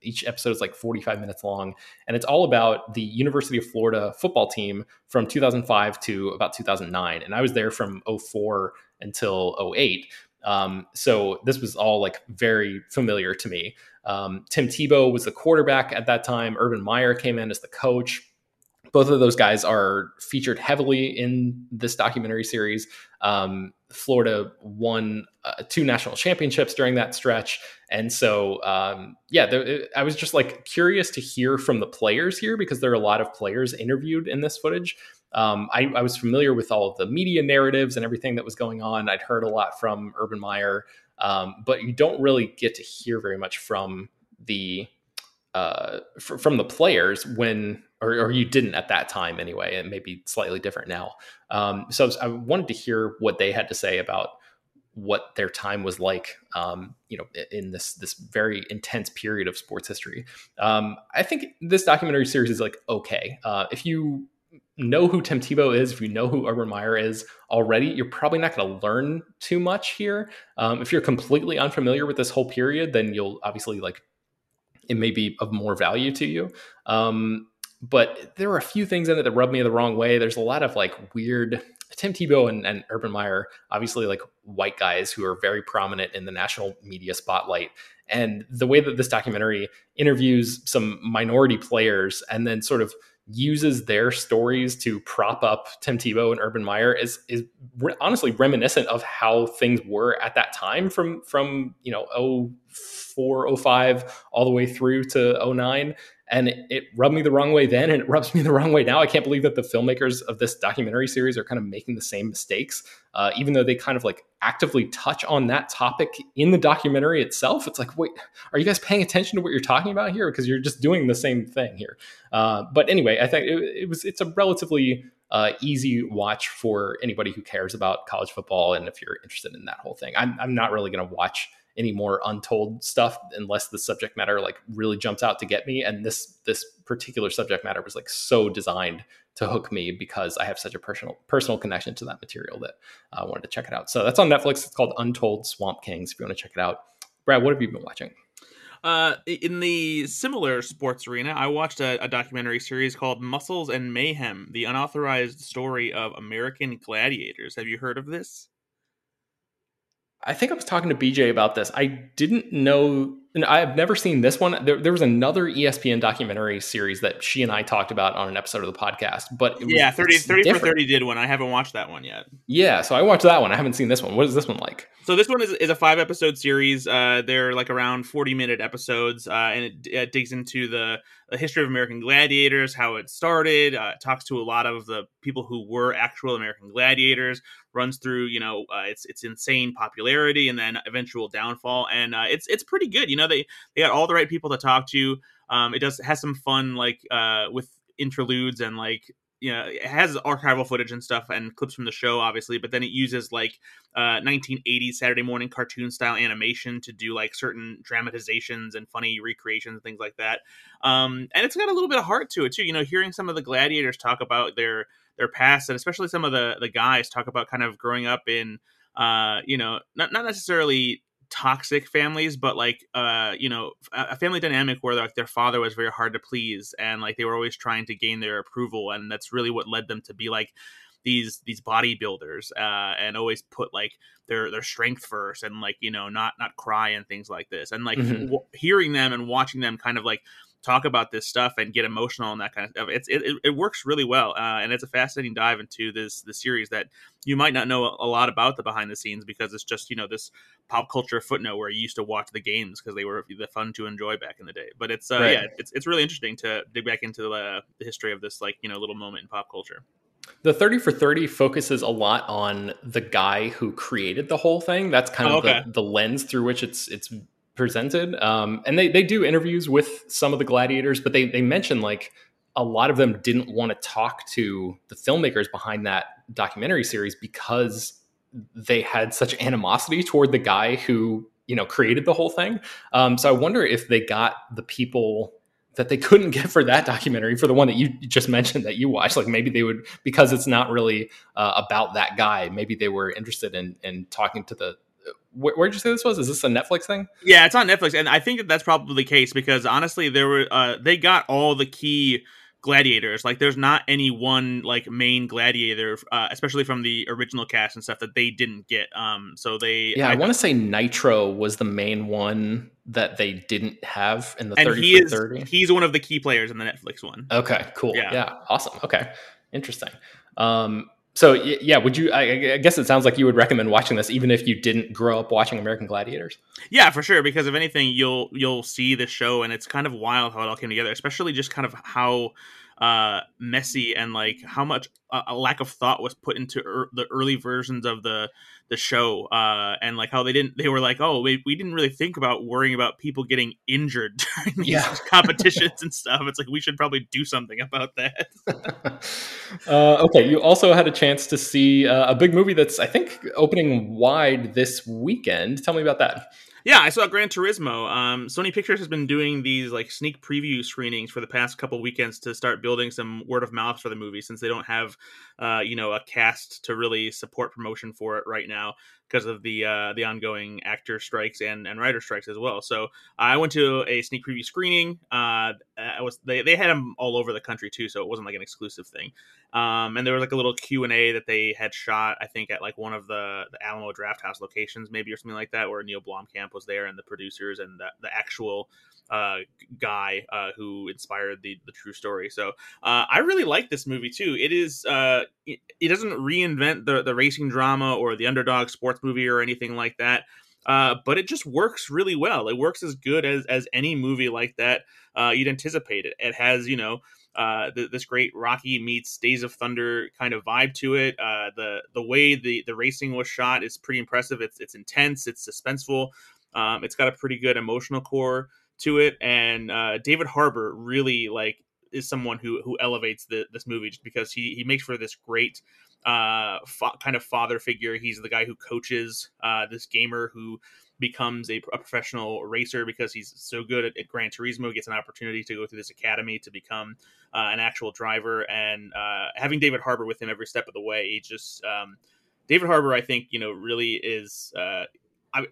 Each episode is like 45 minutes long. And it's all about the University of Florida football team from 2005 to about 2009. And I was there from 2004 until 2008. So this was all like very familiar to me. Tim Tebow was the quarterback at that time. Urban Meyer came in as the coach. Both of those guys are featured heavily in this documentary series. Florida won 2 national championships during that stretch. And so, yeah, I was just like curious to hear from the players here because there are a lot of players interviewed in this footage. I was familiar with all of the media narratives and everything that was going on. I'd heard a lot from Urban Meyer, but you don't really get to hear very much from the players when, or you didn't at that time anyway, and maybe slightly different now. So I wanted to hear what they had to say about what their time was like, you know, in this very intense period of sports history. I think this documentary series is like, okay, if you know who Tim Tebow is, if you know who Urban Meyer is already, you're probably not going to learn too much here. If you're completely unfamiliar with this whole period, then you'll obviously like, it may be of more value to you. But there were a few things in it that rubbed me the wrong way. There's a lot of like weird Tim Tebow and Urban Meyer, obviously like white guys who are very prominent in the national media spotlight. And the way that this documentary interviews some minority players and then sort of uses their stories to prop up Tim Tebow and Urban Meyer is honestly reminiscent of how things were at that time from, you know, 04, 05, all the way through to 09. And it rubbed me the wrong way then, and it rubs me the wrong way now. I can't believe that the filmmakers of this documentary series are kind of making the same mistakes, even though they kind of like actively touch on that topic in the documentary itself. It's like, wait, are you guys paying attention to what you're talking about here? Because you're just doing the same thing here. But anyway, I think it's a relatively easy watch for anybody who cares about college football. And if you're interested in that whole thing, I'm not really going to watch any more Untold stuff unless the subject matter like really jumps out to get me. And this particular subject matter was like so designed to hook me because I have such a personal connection to that material that I wanted to check it out. So that's on Netflix. It's called Untold: Swamp Kings if you want to check it out. Brad, what have you been watching? In the similar sports arena, I watched a documentary series called Muscles and Mayhem, the unauthorized story of American gladiators. Have you heard of this? I think I was talking to BJ about this. I didn't know, and I've never seen this one. There was another ESPN documentary series that she and I talked about on an episode of the podcast, but it was, yeah, 30 for 30 did one. I haven't watched that one yet. Yeah. So I watched that one. I haven't seen this one. What is this one like? So this one is a 5-episode series. They're like around 40-minute episodes. And it digs into the history of American gladiators, how it started, talks to a lot of the people who were actual American gladiators, runs through, you know, its insane popularity and then eventual downfall. And it's pretty good. You know, they got all the right people to talk to. It has some fun, like with interludes and like, you know, it has archival footage and stuff and clips from the show, obviously, but then it uses like 1980s Saturday morning cartoon style animation to do like certain dramatizations and funny recreations and things like that. And it's got a little bit of heart to it too. You know, hearing some of the gladiators talk about their past, and especially some of the guys talk about kind of growing up in, you know, not necessarily toxic families, but like you know, a family dynamic where like their father was very hard to please, and like they were always trying to gain their approval, and that's really what led them to be like these bodybuilders and always put like their strength first, and like, you know, not cry and things like this. And like hearing them and watching them kind of like talk about this stuff and get emotional and that kind of stuff, it works really well, and it's a fascinating dive into the series that you might not know a lot about the behind the scenes, because it's just, you know, this pop culture footnote where you used to watch the games because they were the fun to enjoy back in the day. But it's right. Yeah, it's really interesting to dig back into the history of this, like, you know, little moment in pop culture. The 30 for 30 focuses a lot on the guy who created the whole thing. That's kind of the lens through which it's presented. And they do interviews with some of the gladiators, but they mention like a lot of them didn't want to talk to the filmmakers behind that documentary series because they had such animosity toward the guy who, you know, created the whole thing. So I wonder if they got the people that they couldn't get for that documentary, for the one that you just mentioned that you watched, like maybe they would, because it's not really about that guy. Maybe they were interested in talking to the, where'd you say this was? Is this a Netflix thing? Yeah, it's on Netflix. And I think that's probably the case, because honestly, there were, they got all the key gladiators. Like there's not any one like main gladiator, especially from the original cast and stuff, that they didn't get. So they, yeah, I want to say Nitro was the main one that they didn't have in the 30 for 30. He's one of the key players in the Netflix one. Okay, cool. Yeah. Awesome. Okay. Interesting. So yeah, would you, I guess it sounds like you would recommend watching this even if you didn't grow up watching American Gladiators. Yeah, for sure. Because if anything, you'll see the show, and it's kind of wild how it all came together, especially just kind of how messy and like how much a lack of thought was put into the early versions of the show, and like how they were like, oh, we didn't really think about worrying about people getting injured during these competitions and stuff. It's like, we should probably do something about that. Okay, you also had a chance to see a big movie that's, I think, opening wide this weekend. Tell me about that. Yeah, I saw Gran Turismo. Sony Pictures has been doing these like sneak preview screenings for the past couple weekends to start building some word of mouth for the movie, since they don't have, you know, a cast to really support promotion for it right now because of the ongoing actor strikes and writer strikes as well. So I went to a sneak preview screening. They had them all over the country too, so it wasn't like an exclusive thing. And there was like a little Q&A that they had shot, I think, at like one of the Alamo Drafthouse locations, maybe, or something like that, where Neil Blomkamp was there, and the producers, and the actual guy who inspired the true story. So I really like this movie too. It is it doesn't reinvent the racing drama or the underdog sports movie or anything like that, but it just works really well. It works as good as any movie like that you'd anticipate. It has, you know, this great Rocky meets Days of Thunder kind of vibe to it. The way the racing was shot is pretty impressive. It's intense, it's suspenseful. It's got a pretty good emotional core to it, and David Harbour really like is someone who elevates this movie, just because he makes for this great kind of father figure. He's the guy who coaches this gamer who becomes a professional racer because he's so good at Gran Turismo. He gets an opportunity to go through this academy to become an actual driver, and having David Harbour with him every step of the way, he just David Harbour, I think, you know, really is.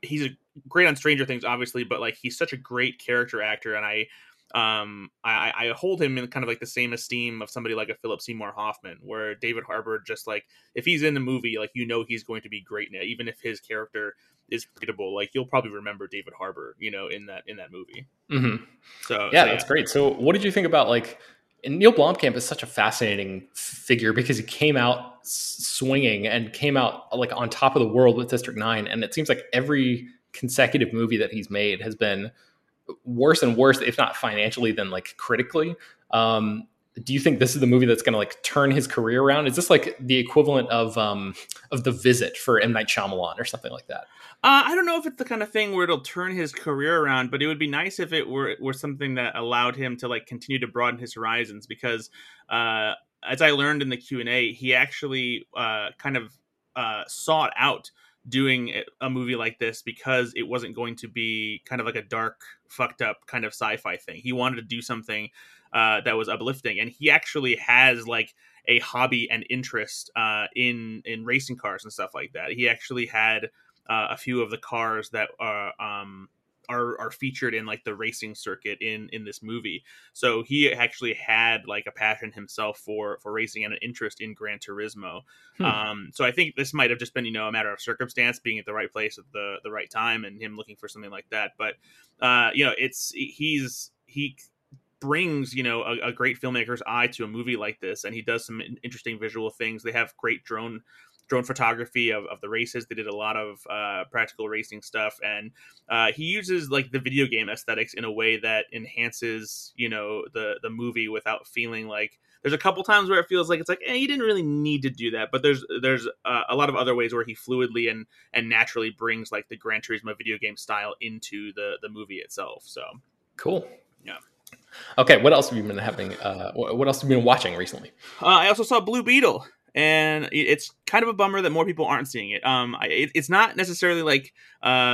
He's great on Stranger Things, obviously, but like he's such a great character actor, and I hold him in kind of like the same esteem of somebody like a Philip Seymour Hoffman, where David Harbour just like, if he's in the movie, like, you know, he's going to be great in it, even if his character is forgettable. Like, you'll probably remember David Harbour, you know, in that movie. Mm-hmm. So yeah, that's great. So what did you think about like? And Neil Blomkamp is such a fascinating figure because he came out swinging and came out like on top of the world with District 9. And it seems like every consecutive movie that he's made has been worse and worse, if not financially, then like critically. Do you think this is the movie that's going to like turn his career around? Is this like the equivalent of The Visit for M. Night Shyamalan or something like that? I don't know if it's the kind of thing where it'll turn his career around, but it would be nice if it were something that allowed him to like continue to broaden his horizons, because as I learned in the Q&A, he actually kind of sought out doing a movie like this because it wasn't going to be kind of like a dark, fucked up kind of sci-fi thing. He wanted to do something that was uplifting, and he actually has like a hobby and interest in racing cars and stuff like that. He actually had a few of the cars that are featured in like the racing circuit in this movie. So he actually had like a passion himself for racing and an interest in Gran Turismo. So I think this might have just been, you know, a matter of circumstance, being at the right place at the right time and him looking for something like that. But you know, he brings, you know, a great filmmaker's eye to a movie like this, and he does some interesting visual things. They have great drone photography of the races. They did a lot of practical racing stuff, and he uses like the video game aesthetics in a way that enhances, you know, the movie without feeling like... There's a couple times where it feels like it's like, he didn't really need to do that, but there's a lot of other ways where he fluidly and naturally brings like the Gran Turismo video game style into the movie itself. So cool. Yeah. Okay, what else have you been watching recently? I also saw Blue Beetle. And it's kind of a bummer that more people aren't seeing it. It's not necessarily like,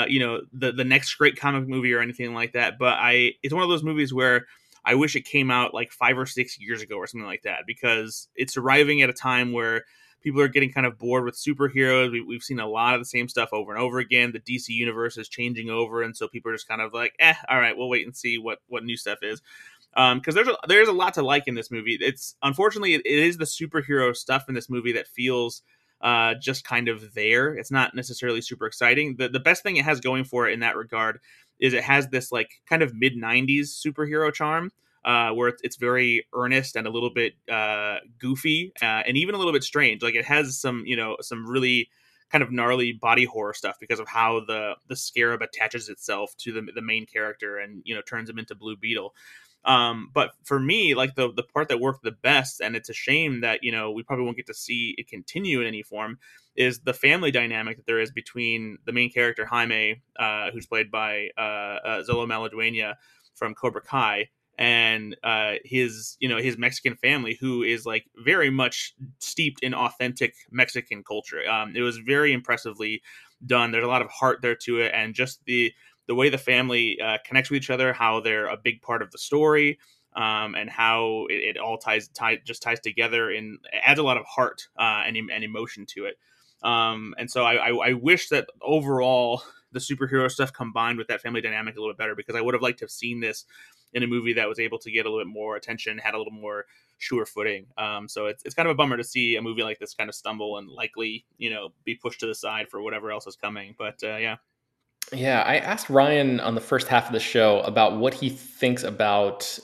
you know, the next great comic movie or anything like that. But it's one of those movies where I wish it came out like 5 or 6 years ago or something like that, because it's arriving at a time where people are getting kind of bored with superheroes. We've seen a lot of the same stuff over and over again. The DC universe is changing over. And so people are just kind of like, all right, we'll wait and see what new stuff is. Because there's a lot to like in this movie. It's unfortunately it is the superhero stuff in this movie that feels just kind of there. It's not necessarily super exciting. The best thing it has going for it in that regard is it has this like kind of mid 90s superhero charm, where it's very earnest and a little bit goofy and even a little bit strange. Like it has some, you know, some really kind of gnarly body horror stuff because of how the scarab attaches itself to the main character and, you know, turns him into Blue Beetle. But for me, like the part that worked the best, and it's a shame that, you know, we probably won't get to see it continue in any form, is the family dynamic that there is between the main character, Jaime, who's played by Zolo Maladueña from Cobra Kai, and his Mexican family, who is like very much steeped in authentic Mexican culture. It was very impressively done. There's a lot of heart there to it, and just the way the family connects with each other, how they're a big part of the story, and how it all ties together and adds a lot of heart and emotion to it. And so I wish that overall the superhero stuff combined with that family dynamic a little bit better, because I would have liked to have seen this in a movie that was able to get a little bit more attention, had a little more sure footing. So it's kind of a bummer to see a movie like this kind of stumble and likely, you know, be pushed to the side for whatever else is coming. But yeah. Yeah, I asked Ryan on the first half of the show about what he thinks about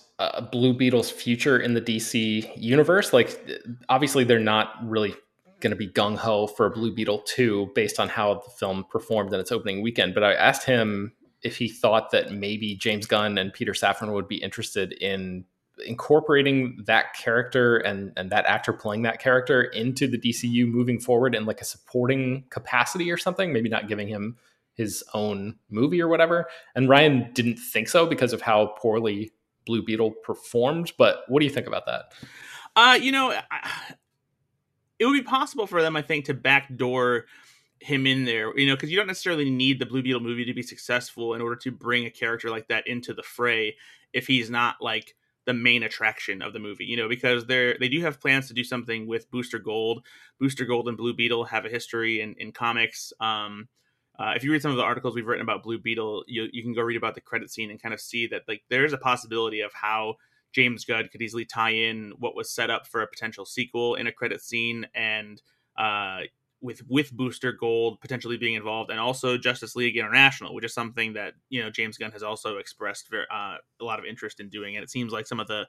Blue Beetle's future in the DC universe. Like, obviously, they're not really going to be gung-ho for Blue Beetle 2 based on how the film performed in its opening weekend. But I asked him if he thought that maybe James Gunn and Peter Safran would be interested in incorporating that character and that actor playing that character into the DCU moving forward in like a supporting capacity or something, maybe not giving him his own movie or whatever. And Ryan didn't think so because of how poorly Blue Beetle performed. But what do you think about that? You know, it would be possible for them, I think, to backdoor him in there, you know, because you don't necessarily need the Blue Beetle movie to be successful in order to bring a character like that into the fray if he's not like the main attraction of the movie, you know, because they do have plans to do something with Booster Gold. Booster Gold and Blue Beetle have a history in comics. If you read some of the articles we've written about Blue Beetle, you can go read about the credit scene and kind of see that like there's a possibility of how James Gunn could easily tie in what was set up for a potential sequel in a credit scene, and with Booster Gold potentially being involved, and also Justice League International, which is something that, you know, James Gunn has also expressed a lot of interest in doing. And it seems like some of the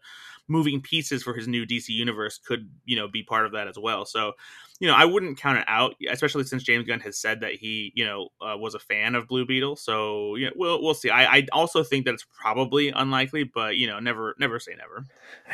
moving pieces for his new DC universe could, you know, be part of that as well. So, you know, I wouldn't count it out, especially since James Gunn has said that he, you know, was a fan of Blue Beetle. So, you know, we'll see. I also think that it's probably unlikely, but, you know, never say never.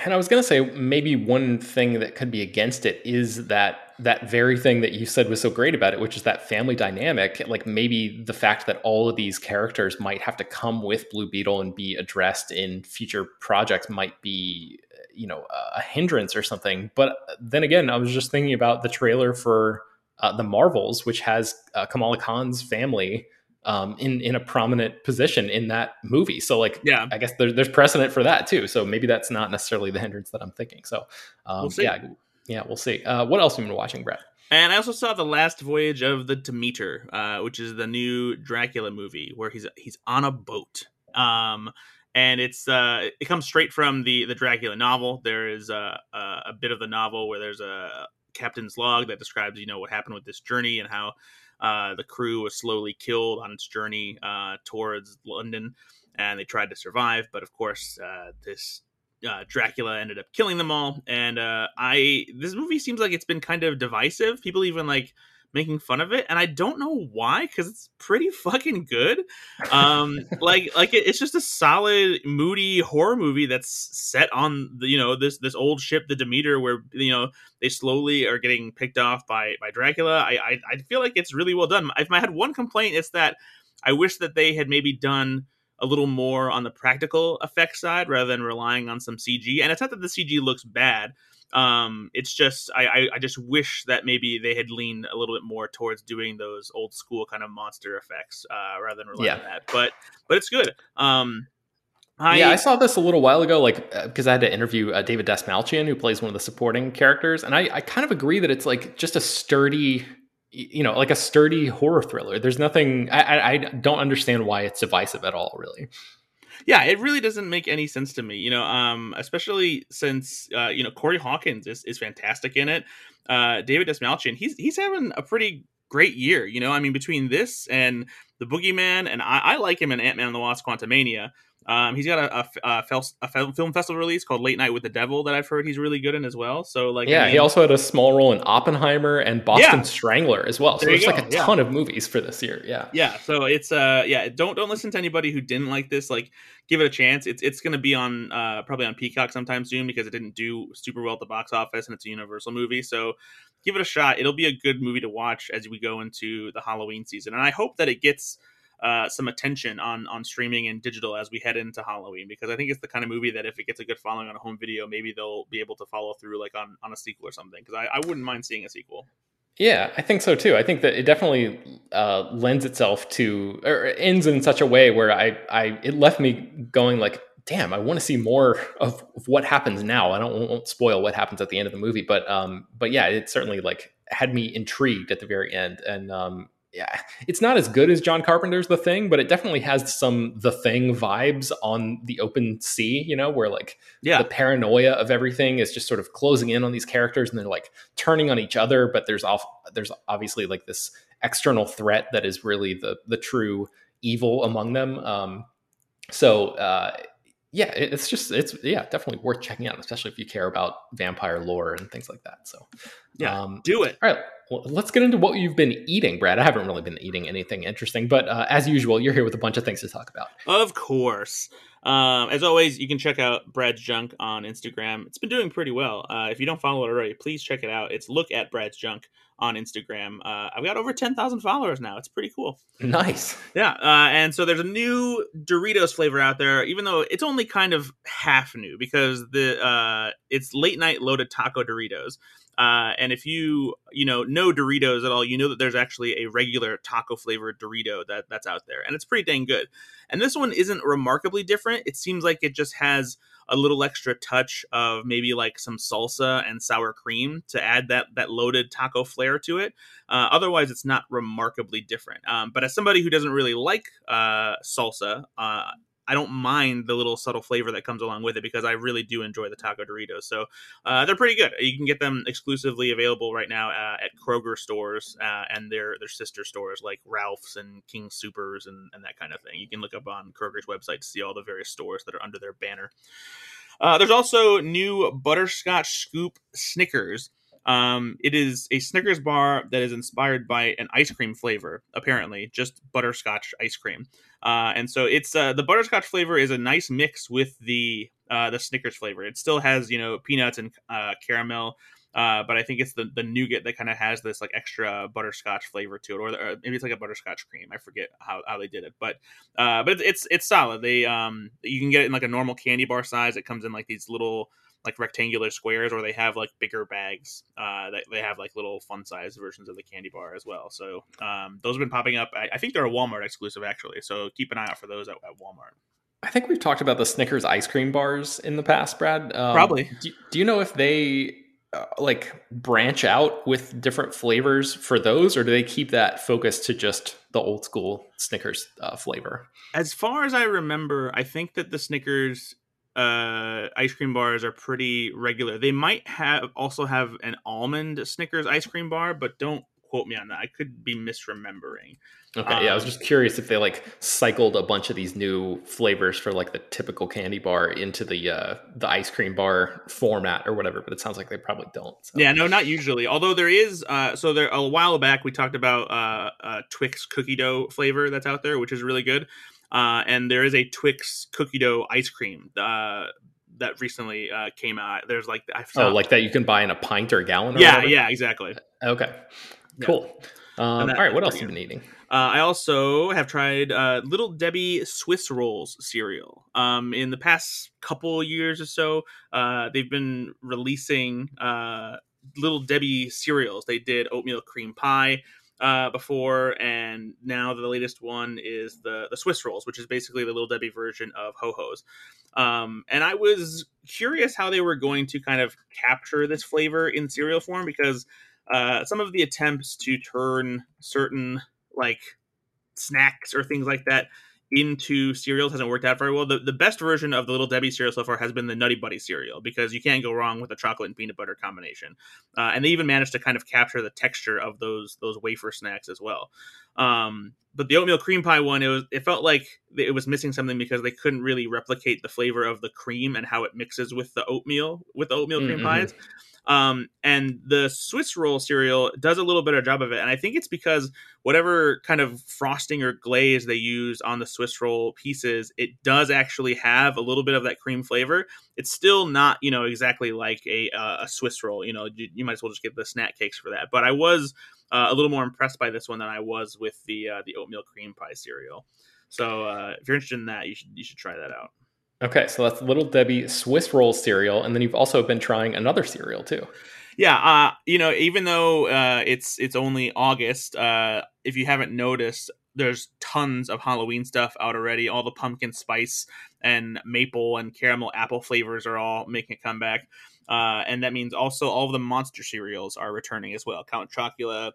And I was going to say, maybe one thing that could be against it is that very thing that you said was so great about it, which is that family dynamic. Like maybe the fact that all of these characters might have to come with Blue Beetle and be addressed in future projects might be, you know, a hindrance or something. But then again, I was just thinking about the trailer for The Marvels, which has Kamala Khan's family in a prominent position in that movie. So like, yeah, I guess there's precedent for that too. So maybe that's not necessarily the hindrance that I'm thinking. So we'll see. Yeah, we'll see. What else have you been watching, Brett? And I also saw The Last Voyage of the Demeter, which is the new Dracula movie where he's on a boat. And it comes straight from the Dracula novel. There is a bit of the novel where there's a captain's log that describes, you know, what happened with this journey and how the crew was slowly killed on its journey towards London, and they tried to survive. But of course, Dracula ended up killing them all. And this movie seems like it's been kind of divisive. People even like making fun of it, and I don't know why, because it's pretty fucking good. It's just a solid moody horror movie that's set on the, you know, this old ship, the Demeter, where, you know, they slowly are getting picked off by Dracula. I feel like it's really well done. If I had one complaint, it's that I wish that they had maybe done a little more on the practical effects side rather than relying on some CG. And it's not that the CG looks bad. It's just, I just wish that maybe they had leaned a little bit more towards doing those old school kind of monster effects, rather than relying on that, but it's good. I saw this a little while ago, because I had to interview David Desmalchian, who plays one of the supporting characters. And I kind of agree that it's like just a sturdy, you know, like a sturdy horror thriller. There's nothing, I don't understand why it's divisive at all, really. Yeah, it really doesn't make any sense to me, you know, especially since, you know, Corey Hawkins is fantastic in it. David Desmalchian, he's having a pretty great year, you know, I mean, between this and The Boogeyman, and I like him in Ant-Man and the Wasp: Quantumania. He's got a film festival release called Late Night with the Devil that I've heard he's really good in as well. So like, yeah, I mean, he also had a small role in Oppenheimer and Boston Strangler as well. So there's like a ton of movies for this year. Yeah. Yeah. So it's, don't listen to anybody who didn't like this. Like, give it a chance. It's going to be on, probably on Peacock sometime soon, because it didn't do super well at the box office and it's a Universal movie. So give it a shot. It'll be a good movie to watch as we go into the Halloween season. And I hope that it gets some attention on streaming and digital as we head into Halloween, because I think it's the kind of movie that if it gets a good following on a home video, maybe they'll be able to follow through like on a sequel or something, because I wouldn't mind seeing a sequel. Yeah, I think so too. I think that it definitely lends itself to, or ends in such a way where it left me going like, damn, I want to see more of what happens now. I won't spoil what happens at the end of the movie, but yeah, it certainly like had me intrigued at the very end. And yeah, it's not as good as John Carpenter's The Thing, but it definitely has some The Thing vibes on the open sea, you know, where like the paranoia of everything is just sort of closing in on these characters and they're like turning on each other. But there's obviously like this external threat that is really the true evil among them. Yeah, it's definitely worth checking out, especially if you care about vampire lore and things like that. So yeah, do it. All right. Well, let's get into what you've been eating, Brad. I haven't really been eating anything interesting, but as usual, you're here with a bunch of things to talk about. Of course. As always, you can check out Brad's Junk on Instagram. It's been doing pretty well. If you don't follow it already, please check it out. It's Look at Brad's Junk on Instagram. I've got over 10,000 followers now. It's pretty cool. Nice. Yeah. And so there's a new Doritos flavor out there, even though it's only kind of half new, because it's late night loaded taco Doritos. And if you know Doritos at all, you know that there's actually a regular taco flavored Dorito that's out there, and it's pretty dang good. And this one isn't remarkably different. It seems like it just has a little extra touch of maybe like some salsa and sour cream to add that loaded taco flair to it. Otherwise, it's not remarkably different. But as somebody who doesn't really like salsa, I don't mind the little subtle flavor that comes along with it, because I really do enjoy the taco Doritos. So they're pretty good. You can get them exclusively available right now at Kroger stores and their sister stores like Ralph's and King Supers and that kind of thing. You can look up on Kroger's website to see all the various stores that are under their banner. There's also new Butterscotch Scoop Snickers. It is a Snickers bar that is inspired by an ice cream flavor, apparently, just butterscotch ice cream. And so it's the butterscotch flavor is a nice mix with the Snickers flavor. It still has, you know, peanuts and caramel, but I think it's the nougat that kind of has this like extra butterscotch flavor to it, or maybe it's like a butterscotch cream. I forget how they did it, but it's solid. They you can get it in like a normal candy bar size. It comes in like these little like rectangular squares, or they have like bigger bags that they have like little fun size versions of the candy bar as well. So those have been popping up. I think they're a Walmart exclusive actually. So keep an eye out for those at Walmart. I think we've talked about the Snickers ice cream bars in the past, Brad. Probably. Do you know if they like branch out with different flavors for those, or do they keep that focus to just the old school Snickers flavor? As far as I remember, I think that the Snickers ice cream bars are pretty regular. They might also have an almond Snickers ice cream bar, but don't quote me on that. I could be misremembering. Okay, yeah, I was just curious if they like cycled a bunch of these new flavors for like the typical candy bar into the ice cream bar format or whatever, but it sounds like they probably don't. So. Yeah, no, not usually. Although there is, so a while back we talked about Twix cookie dough flavor that's out there, which is really good. And there is a Twix cookie dough ice cream that recently came out. There's like... like that you can buy in a pint or a gallon? Or whatever? Yeah, exactly. Okay, cool. Yeah. All right, what else have you been eating? I also have tried Little Debbie Swiss Rolls cereal. In the past couple years or so, they've been releasing Little Debbie cereals. They did oatmeal cream pie before, and now the latest one is the Swiss Rolls, which is basically the Little Debbie version of Ho-Ho's. And I was curious how they were going to kind of capture this flavor in cereal form, because some of the attempts to turn certain like snacks or things like that into cereals hasn't worked out very well. The best version of the Little Debbie cereal so far has been the Nutty Buddy cereal, because you can't go wrong with a chocolate and peanut butter combination. And they even managed to kind of capture the texture of those wafer snacks as well. But the oatmeal cream pie one, it felt like it was missing something, because they couldn't really replicate the flavor of the cream and how it mixes with the oatmeal cream pies. And the Swiss roll cereal does a little better job of it. And I think it's because whatever kind of frosting or glaze they use on the Swiss roll pieces, it does actually have a little bit of that cream flavor. It's still not, exactly like a Swiss roll, you might as well just get the snack cakes for that. But I was a little more impressed by this one than I was with the oatmeal cream pie cereal. So if you're interested in that, you should try that out. Okay, so that's Little Debbie Swiss Roll cereal, and then you've also been trying another cereal too. Yeah, even though it's only August, if you haven't noticed, there's tons of Halloween stuff out already. All the pumpkin spice and maple and caramel apple flavors are all making a comeback, and that means also all of the monster cereals are returning as well. Count Chocula,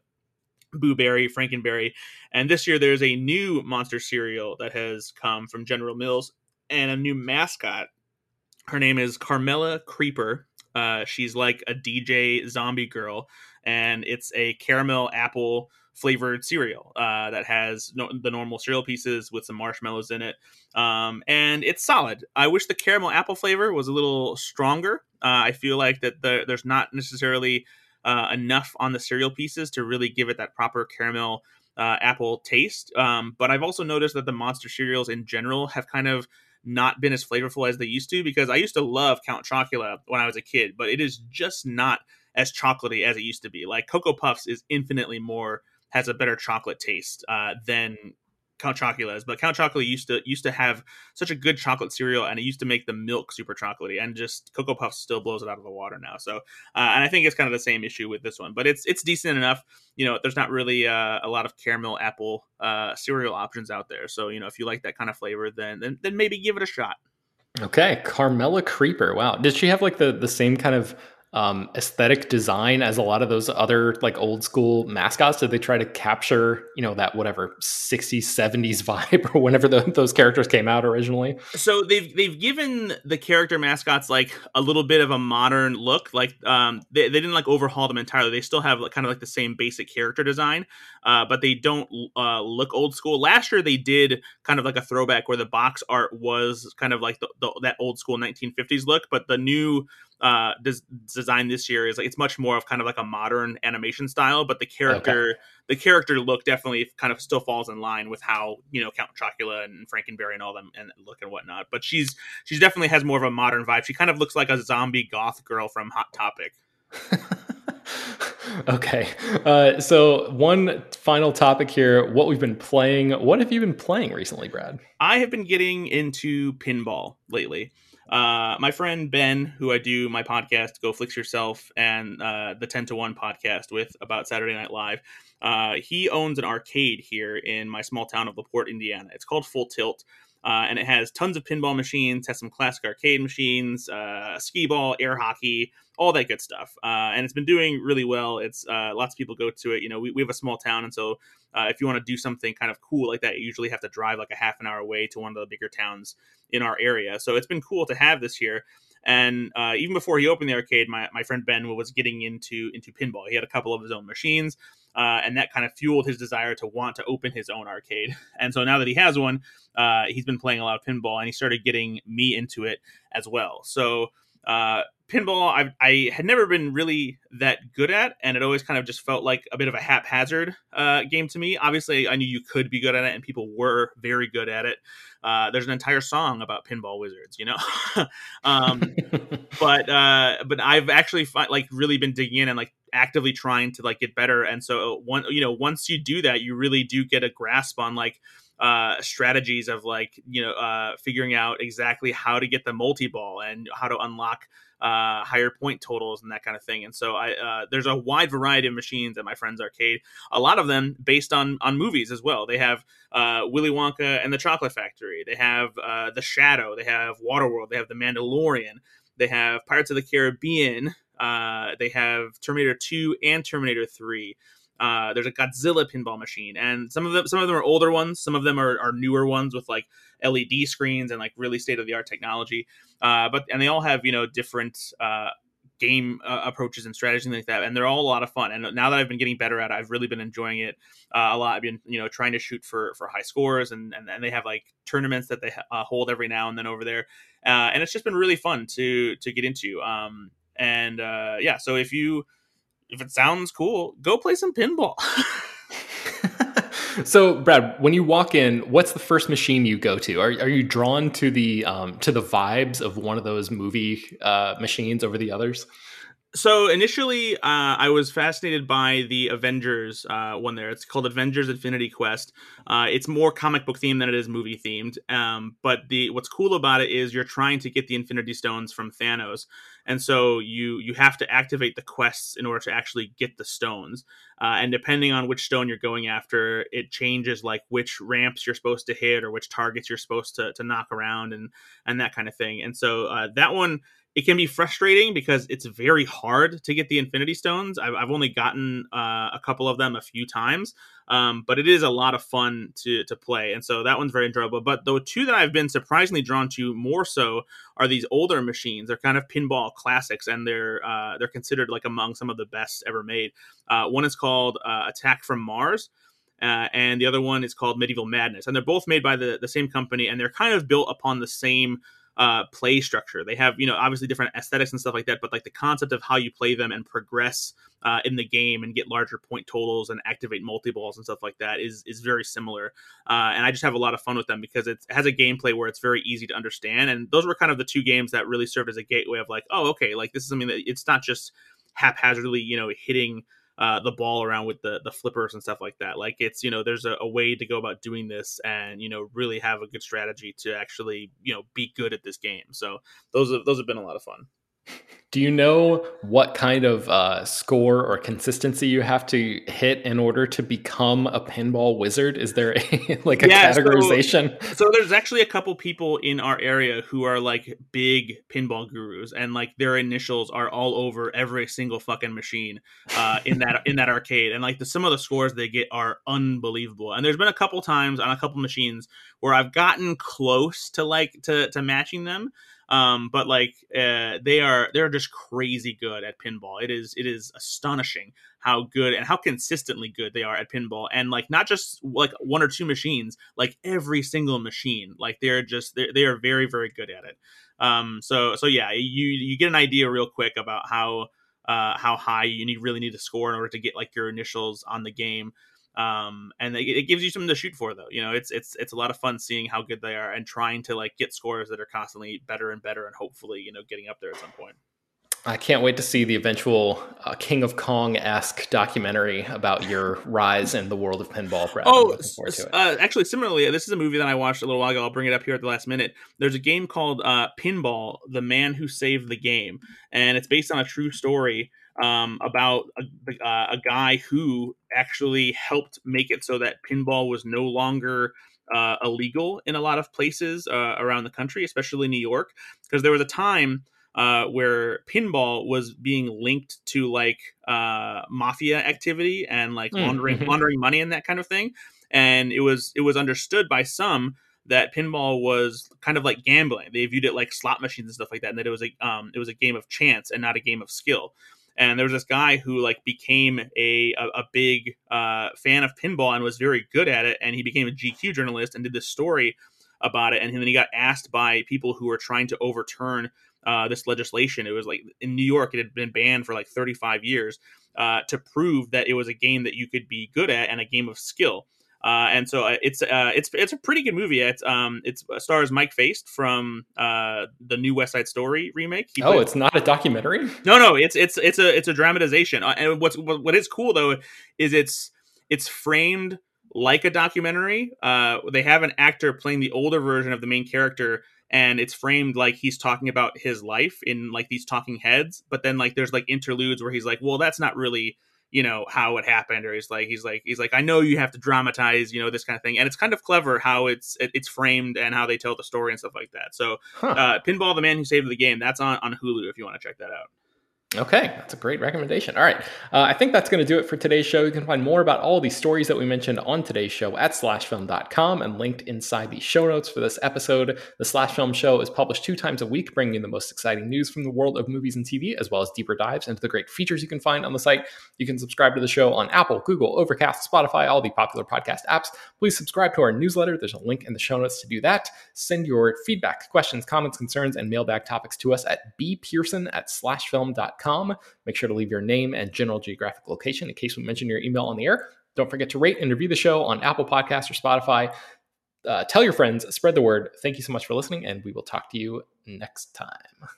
Boo Berry, Frankenberry, and this year there's a new monster cereal that has come from General Mills. And a new mascot. Her name is Carmella Creeper. She's like a DJ zombie girl, and it's a caramel apple flavored cereal that has the normal cereal pieces with some marshmallows in it. And it's solid. I wish the caramel apple flavor was a little stronger. I feel like that there's not necessarily enough on the cereal pieces to really give it that proper caramel apple taste. But I've also noticed that the monster cereals in general have kind of not been as flavorful as they used to, because I used to love Count Chocula when I was a kid, but it is just not as chocolatey as it used to be. Like Cocoa Puffs is infinitely more, has a better chocolate taste than Count Chocula is. But Count Chocula used to have such a good chocolate cereal, and it used to make the milk super chocolatey, and just Cocoa Puffs still blows it out of the water now. So, and I think it's kind of the same issue with this one, but it's decent enough. There's not really a lot of caramel apple cereal options out there. So, if you like that kind of flavor, then maybe give it a shot. Okay. Carmella Creeper. Wow. Did she have like the same kind of aesthetic design as a lot of those other like old school mascots? Did they try to capture that whatever 60s 70s vibe or whenever those characters came out originally? So they've given the character mascots like a little bit of a modern look. Like they didn't like overhaul them entirely. They still have like, kind of like the same basic character design, but they don't look old school. Last year they did kind of like a throwback where the box art was kind of like that old school 1950s look, but the new design this year is like, it's much more of kind of like a modern animation style, but the character look definitely kind of still falls in line with how Count Chocula and Frankenberry and all them and look and whatnot. But she's definitely has more of a modern vibe. She kind of looks like a zombie goth girl from Hot Topic. Okay, so one final topic here, what we've been playing. What have you been playing recently, Brad? I have been getting into pinball lately. My friend Ben, who I do my podcast, Go Flix Yourself, and the 10 to 1 podcast with about Saturday Night Live, he owns an arcade here in my small town of La Porte, Indiana. It's called Full Tilt. And it has tons of pinball machines, has some classic arcade machines, skee ball, air hockey, all that good stuff. And it's been doing really well. It's lots of people go to it. You know, we have a small town. And so if you want to do something kind of cool like that, you usually have to drive like a half an hour away to one of the bigger towns in our area. So it's been cool to have this here. And even before he opened the arcade, my friend Ben was getting into pinball. He had a couple of his own machines, and that kind of fueled his desire to want to open his own arcade. And so now that he has one, he's been playing a lot of pinball, and he started getting me into it as well. So pinball, I had never been really that good at, and it always kind of just felt like a bit of a haphazard game to me. Obviously, I knew you could be good at it, and people were very good at it. There's an entire song about pinball wizards, you know. But I've actually really been digging in and actively trying to get better. And so once you do that, you really do get a grasp on strategies of figuring out exactly how to get the multi-ball and how to unlock higher point totals and that kind of thing. And so there's a wide variety of machines at my friend's arcade, a lot of them based on movies as well. They have Willy Wonka and the Chocolate Factory. They have The Shadow. They have Waterworld. They have The Mandalorian. They have Pirates of the Caribbean. They have Terminator 2 and Terminator 3. There's a Godzilla pinball machine, and some of them are older ones. Some of them are newer ones with LED screens and really state of the art technology. But they all have, different, game approaches and strategies and that. And they're all a lot of fun. And now that I've been getting better at it, I've really been enjoying it a lot. I've been, trying to shoot for high scores, and they have tournaments that they hold every now and then over there. And it's just been really fun to get into. So if it sounds cool, go play some pinball. So, Brad, when you walk in, what's the first machine you go to? Are you drawn to the vibes of one of those movie machines over the others? So initially, I was fascinated by the Avengers one there. It's called Avengers Infinity Quest. It's more comic book themed than it is movie themed. But what's cool about it is you're trying to get the Infinity Stones from Thanos. And so you have to activate the quests in order to actually get the stones. And depending on which stone you're going after, it changes which ramps you're supposed to hit or which targets you're supposed to knock around and that kind of thing. And so that one... It can be frustrating because it's very hard to get the Infinity Stones. I've only gotten a couple of them a few times, but it is a lot of fun to play. And so that one's very enjoyable. But the two that I've been surprisingly drawn to more so are these older machines. They're kind of pinball classics, and they're considered among some of the best ever made. One is called Attack from Mars. And the other one is called Medieval Madness. And they're both made by the same company, and they're kind of built upon the same play structure. They have, obviously different aesthetics and stuff like that, but the concept of how you play them and progress in the game and get larger point totals and activate multi-balls and stuff like that is very similar. And I just have a lot of fun with them because it has a gameplay where it's very easy to understand. And those were kind of the two games that really served as a gateway of this is something that it's not just haphazardly, hitting the ball around with the flippers and stuff like that. It's, there's a way to go about doing this and, really have a good strategy to actually, be good at this game. So those have been a lot of fun. Do you know what kind of score or consistency you have to hit in order to become a pinball wizard? Is there categorization? So there's actually a couple people in our area who are big pinball gurus, and their initials are all over every single fucking machine in that arcade. And some of the scores they get are unbelievable. And there's been a couple times on a couple machines where I've gotten close to matching them. They're just crazy good at pinball. It is astonishing how good and how consistently good they are at pinball. And not just one or two machines, every single machine, they are very, very good at it. So yeah, you get an idea real quick about how high you really need to score in order to get your initials on the game. And it gives you something to shoot for, though. It's a lot of fun seeing how good they are and trying to get scores that are constantly better and better and hopefully, getting up there at some point. I can't wait to see the eventual King of Kong-esque documentary about your rise in the world of pinball, Brad. Oh, actually, similarly, this is a movie that I watched a little while ago. I'll bring it up here at the last minute. There's a game called Pinball, The Man Who Saved the Game. And it's based on a true story about a guy who actually helped make it so that pinball was no longer illegal in a lot of places around the country, especially New York, because there was a time where pinball was being linked to like mafia activity and like laundering money and that kind of thing. And it was understood by some that pinball was kind of like gambling. They viewed it like slot machines and stuff like that, and that it was a game of chance and not a game of skill. And there was this guy who like became a big fan of pinball and was very good at it. And he became a GQ journalist and did this story about it. And then he got asked by people who were trying to overturn this legislation. It was like in New York, it had been banned for like 35 years to prove that it was a game that you could be good at and a game of skill. And so it's a pretty good movie. It's stars Mike Feist from the new West Side Story remake. It's not a documentary. No, it's a dramatization. And what is cool though is it's framed like a documentary. They have an actor playing the older version of the main character, and it's framed like he's talking about his life in like these talking heads. But then like there's like interludes where he's like, well, that's not really, you know, how it happened, or he's like, I know you have to dramatize, you know, this kind of thing. And it's kind of clever how it's framed and how they tell the story and stuff like that. So Pinball, The Man Who Saved the Game, that's on Hulu if you want to check that out. Okay, that's a great recommendation. All right. I think that's going to do it for today's show. You can find more about all the stories that we mentioned on today's show at slashfilm.com and linked inside the show notes for this episode. The Slash Film Show is published 2 times a week, bringing you the most exciting news from the world of movies and TV, as well as deeper dives into the great features you can find on the site. You can subscribe to the show on Apple, Google, Overcast, Spotify, all the popular podcast apps. Please subscribe to our newsletter. There's a link in the show notes to do that. Send your feedback, questions, comments, concerns, and mailbag topics to us at bpearson@slashfilm.com. Make sure to leave your name and general geographic location in case we mention your email on the air. Don't forget to rate and review the show on Apple Podcasts or Spotify. Tell your friends, spread the word. Thank you so much for listening, and we will talk to you next time.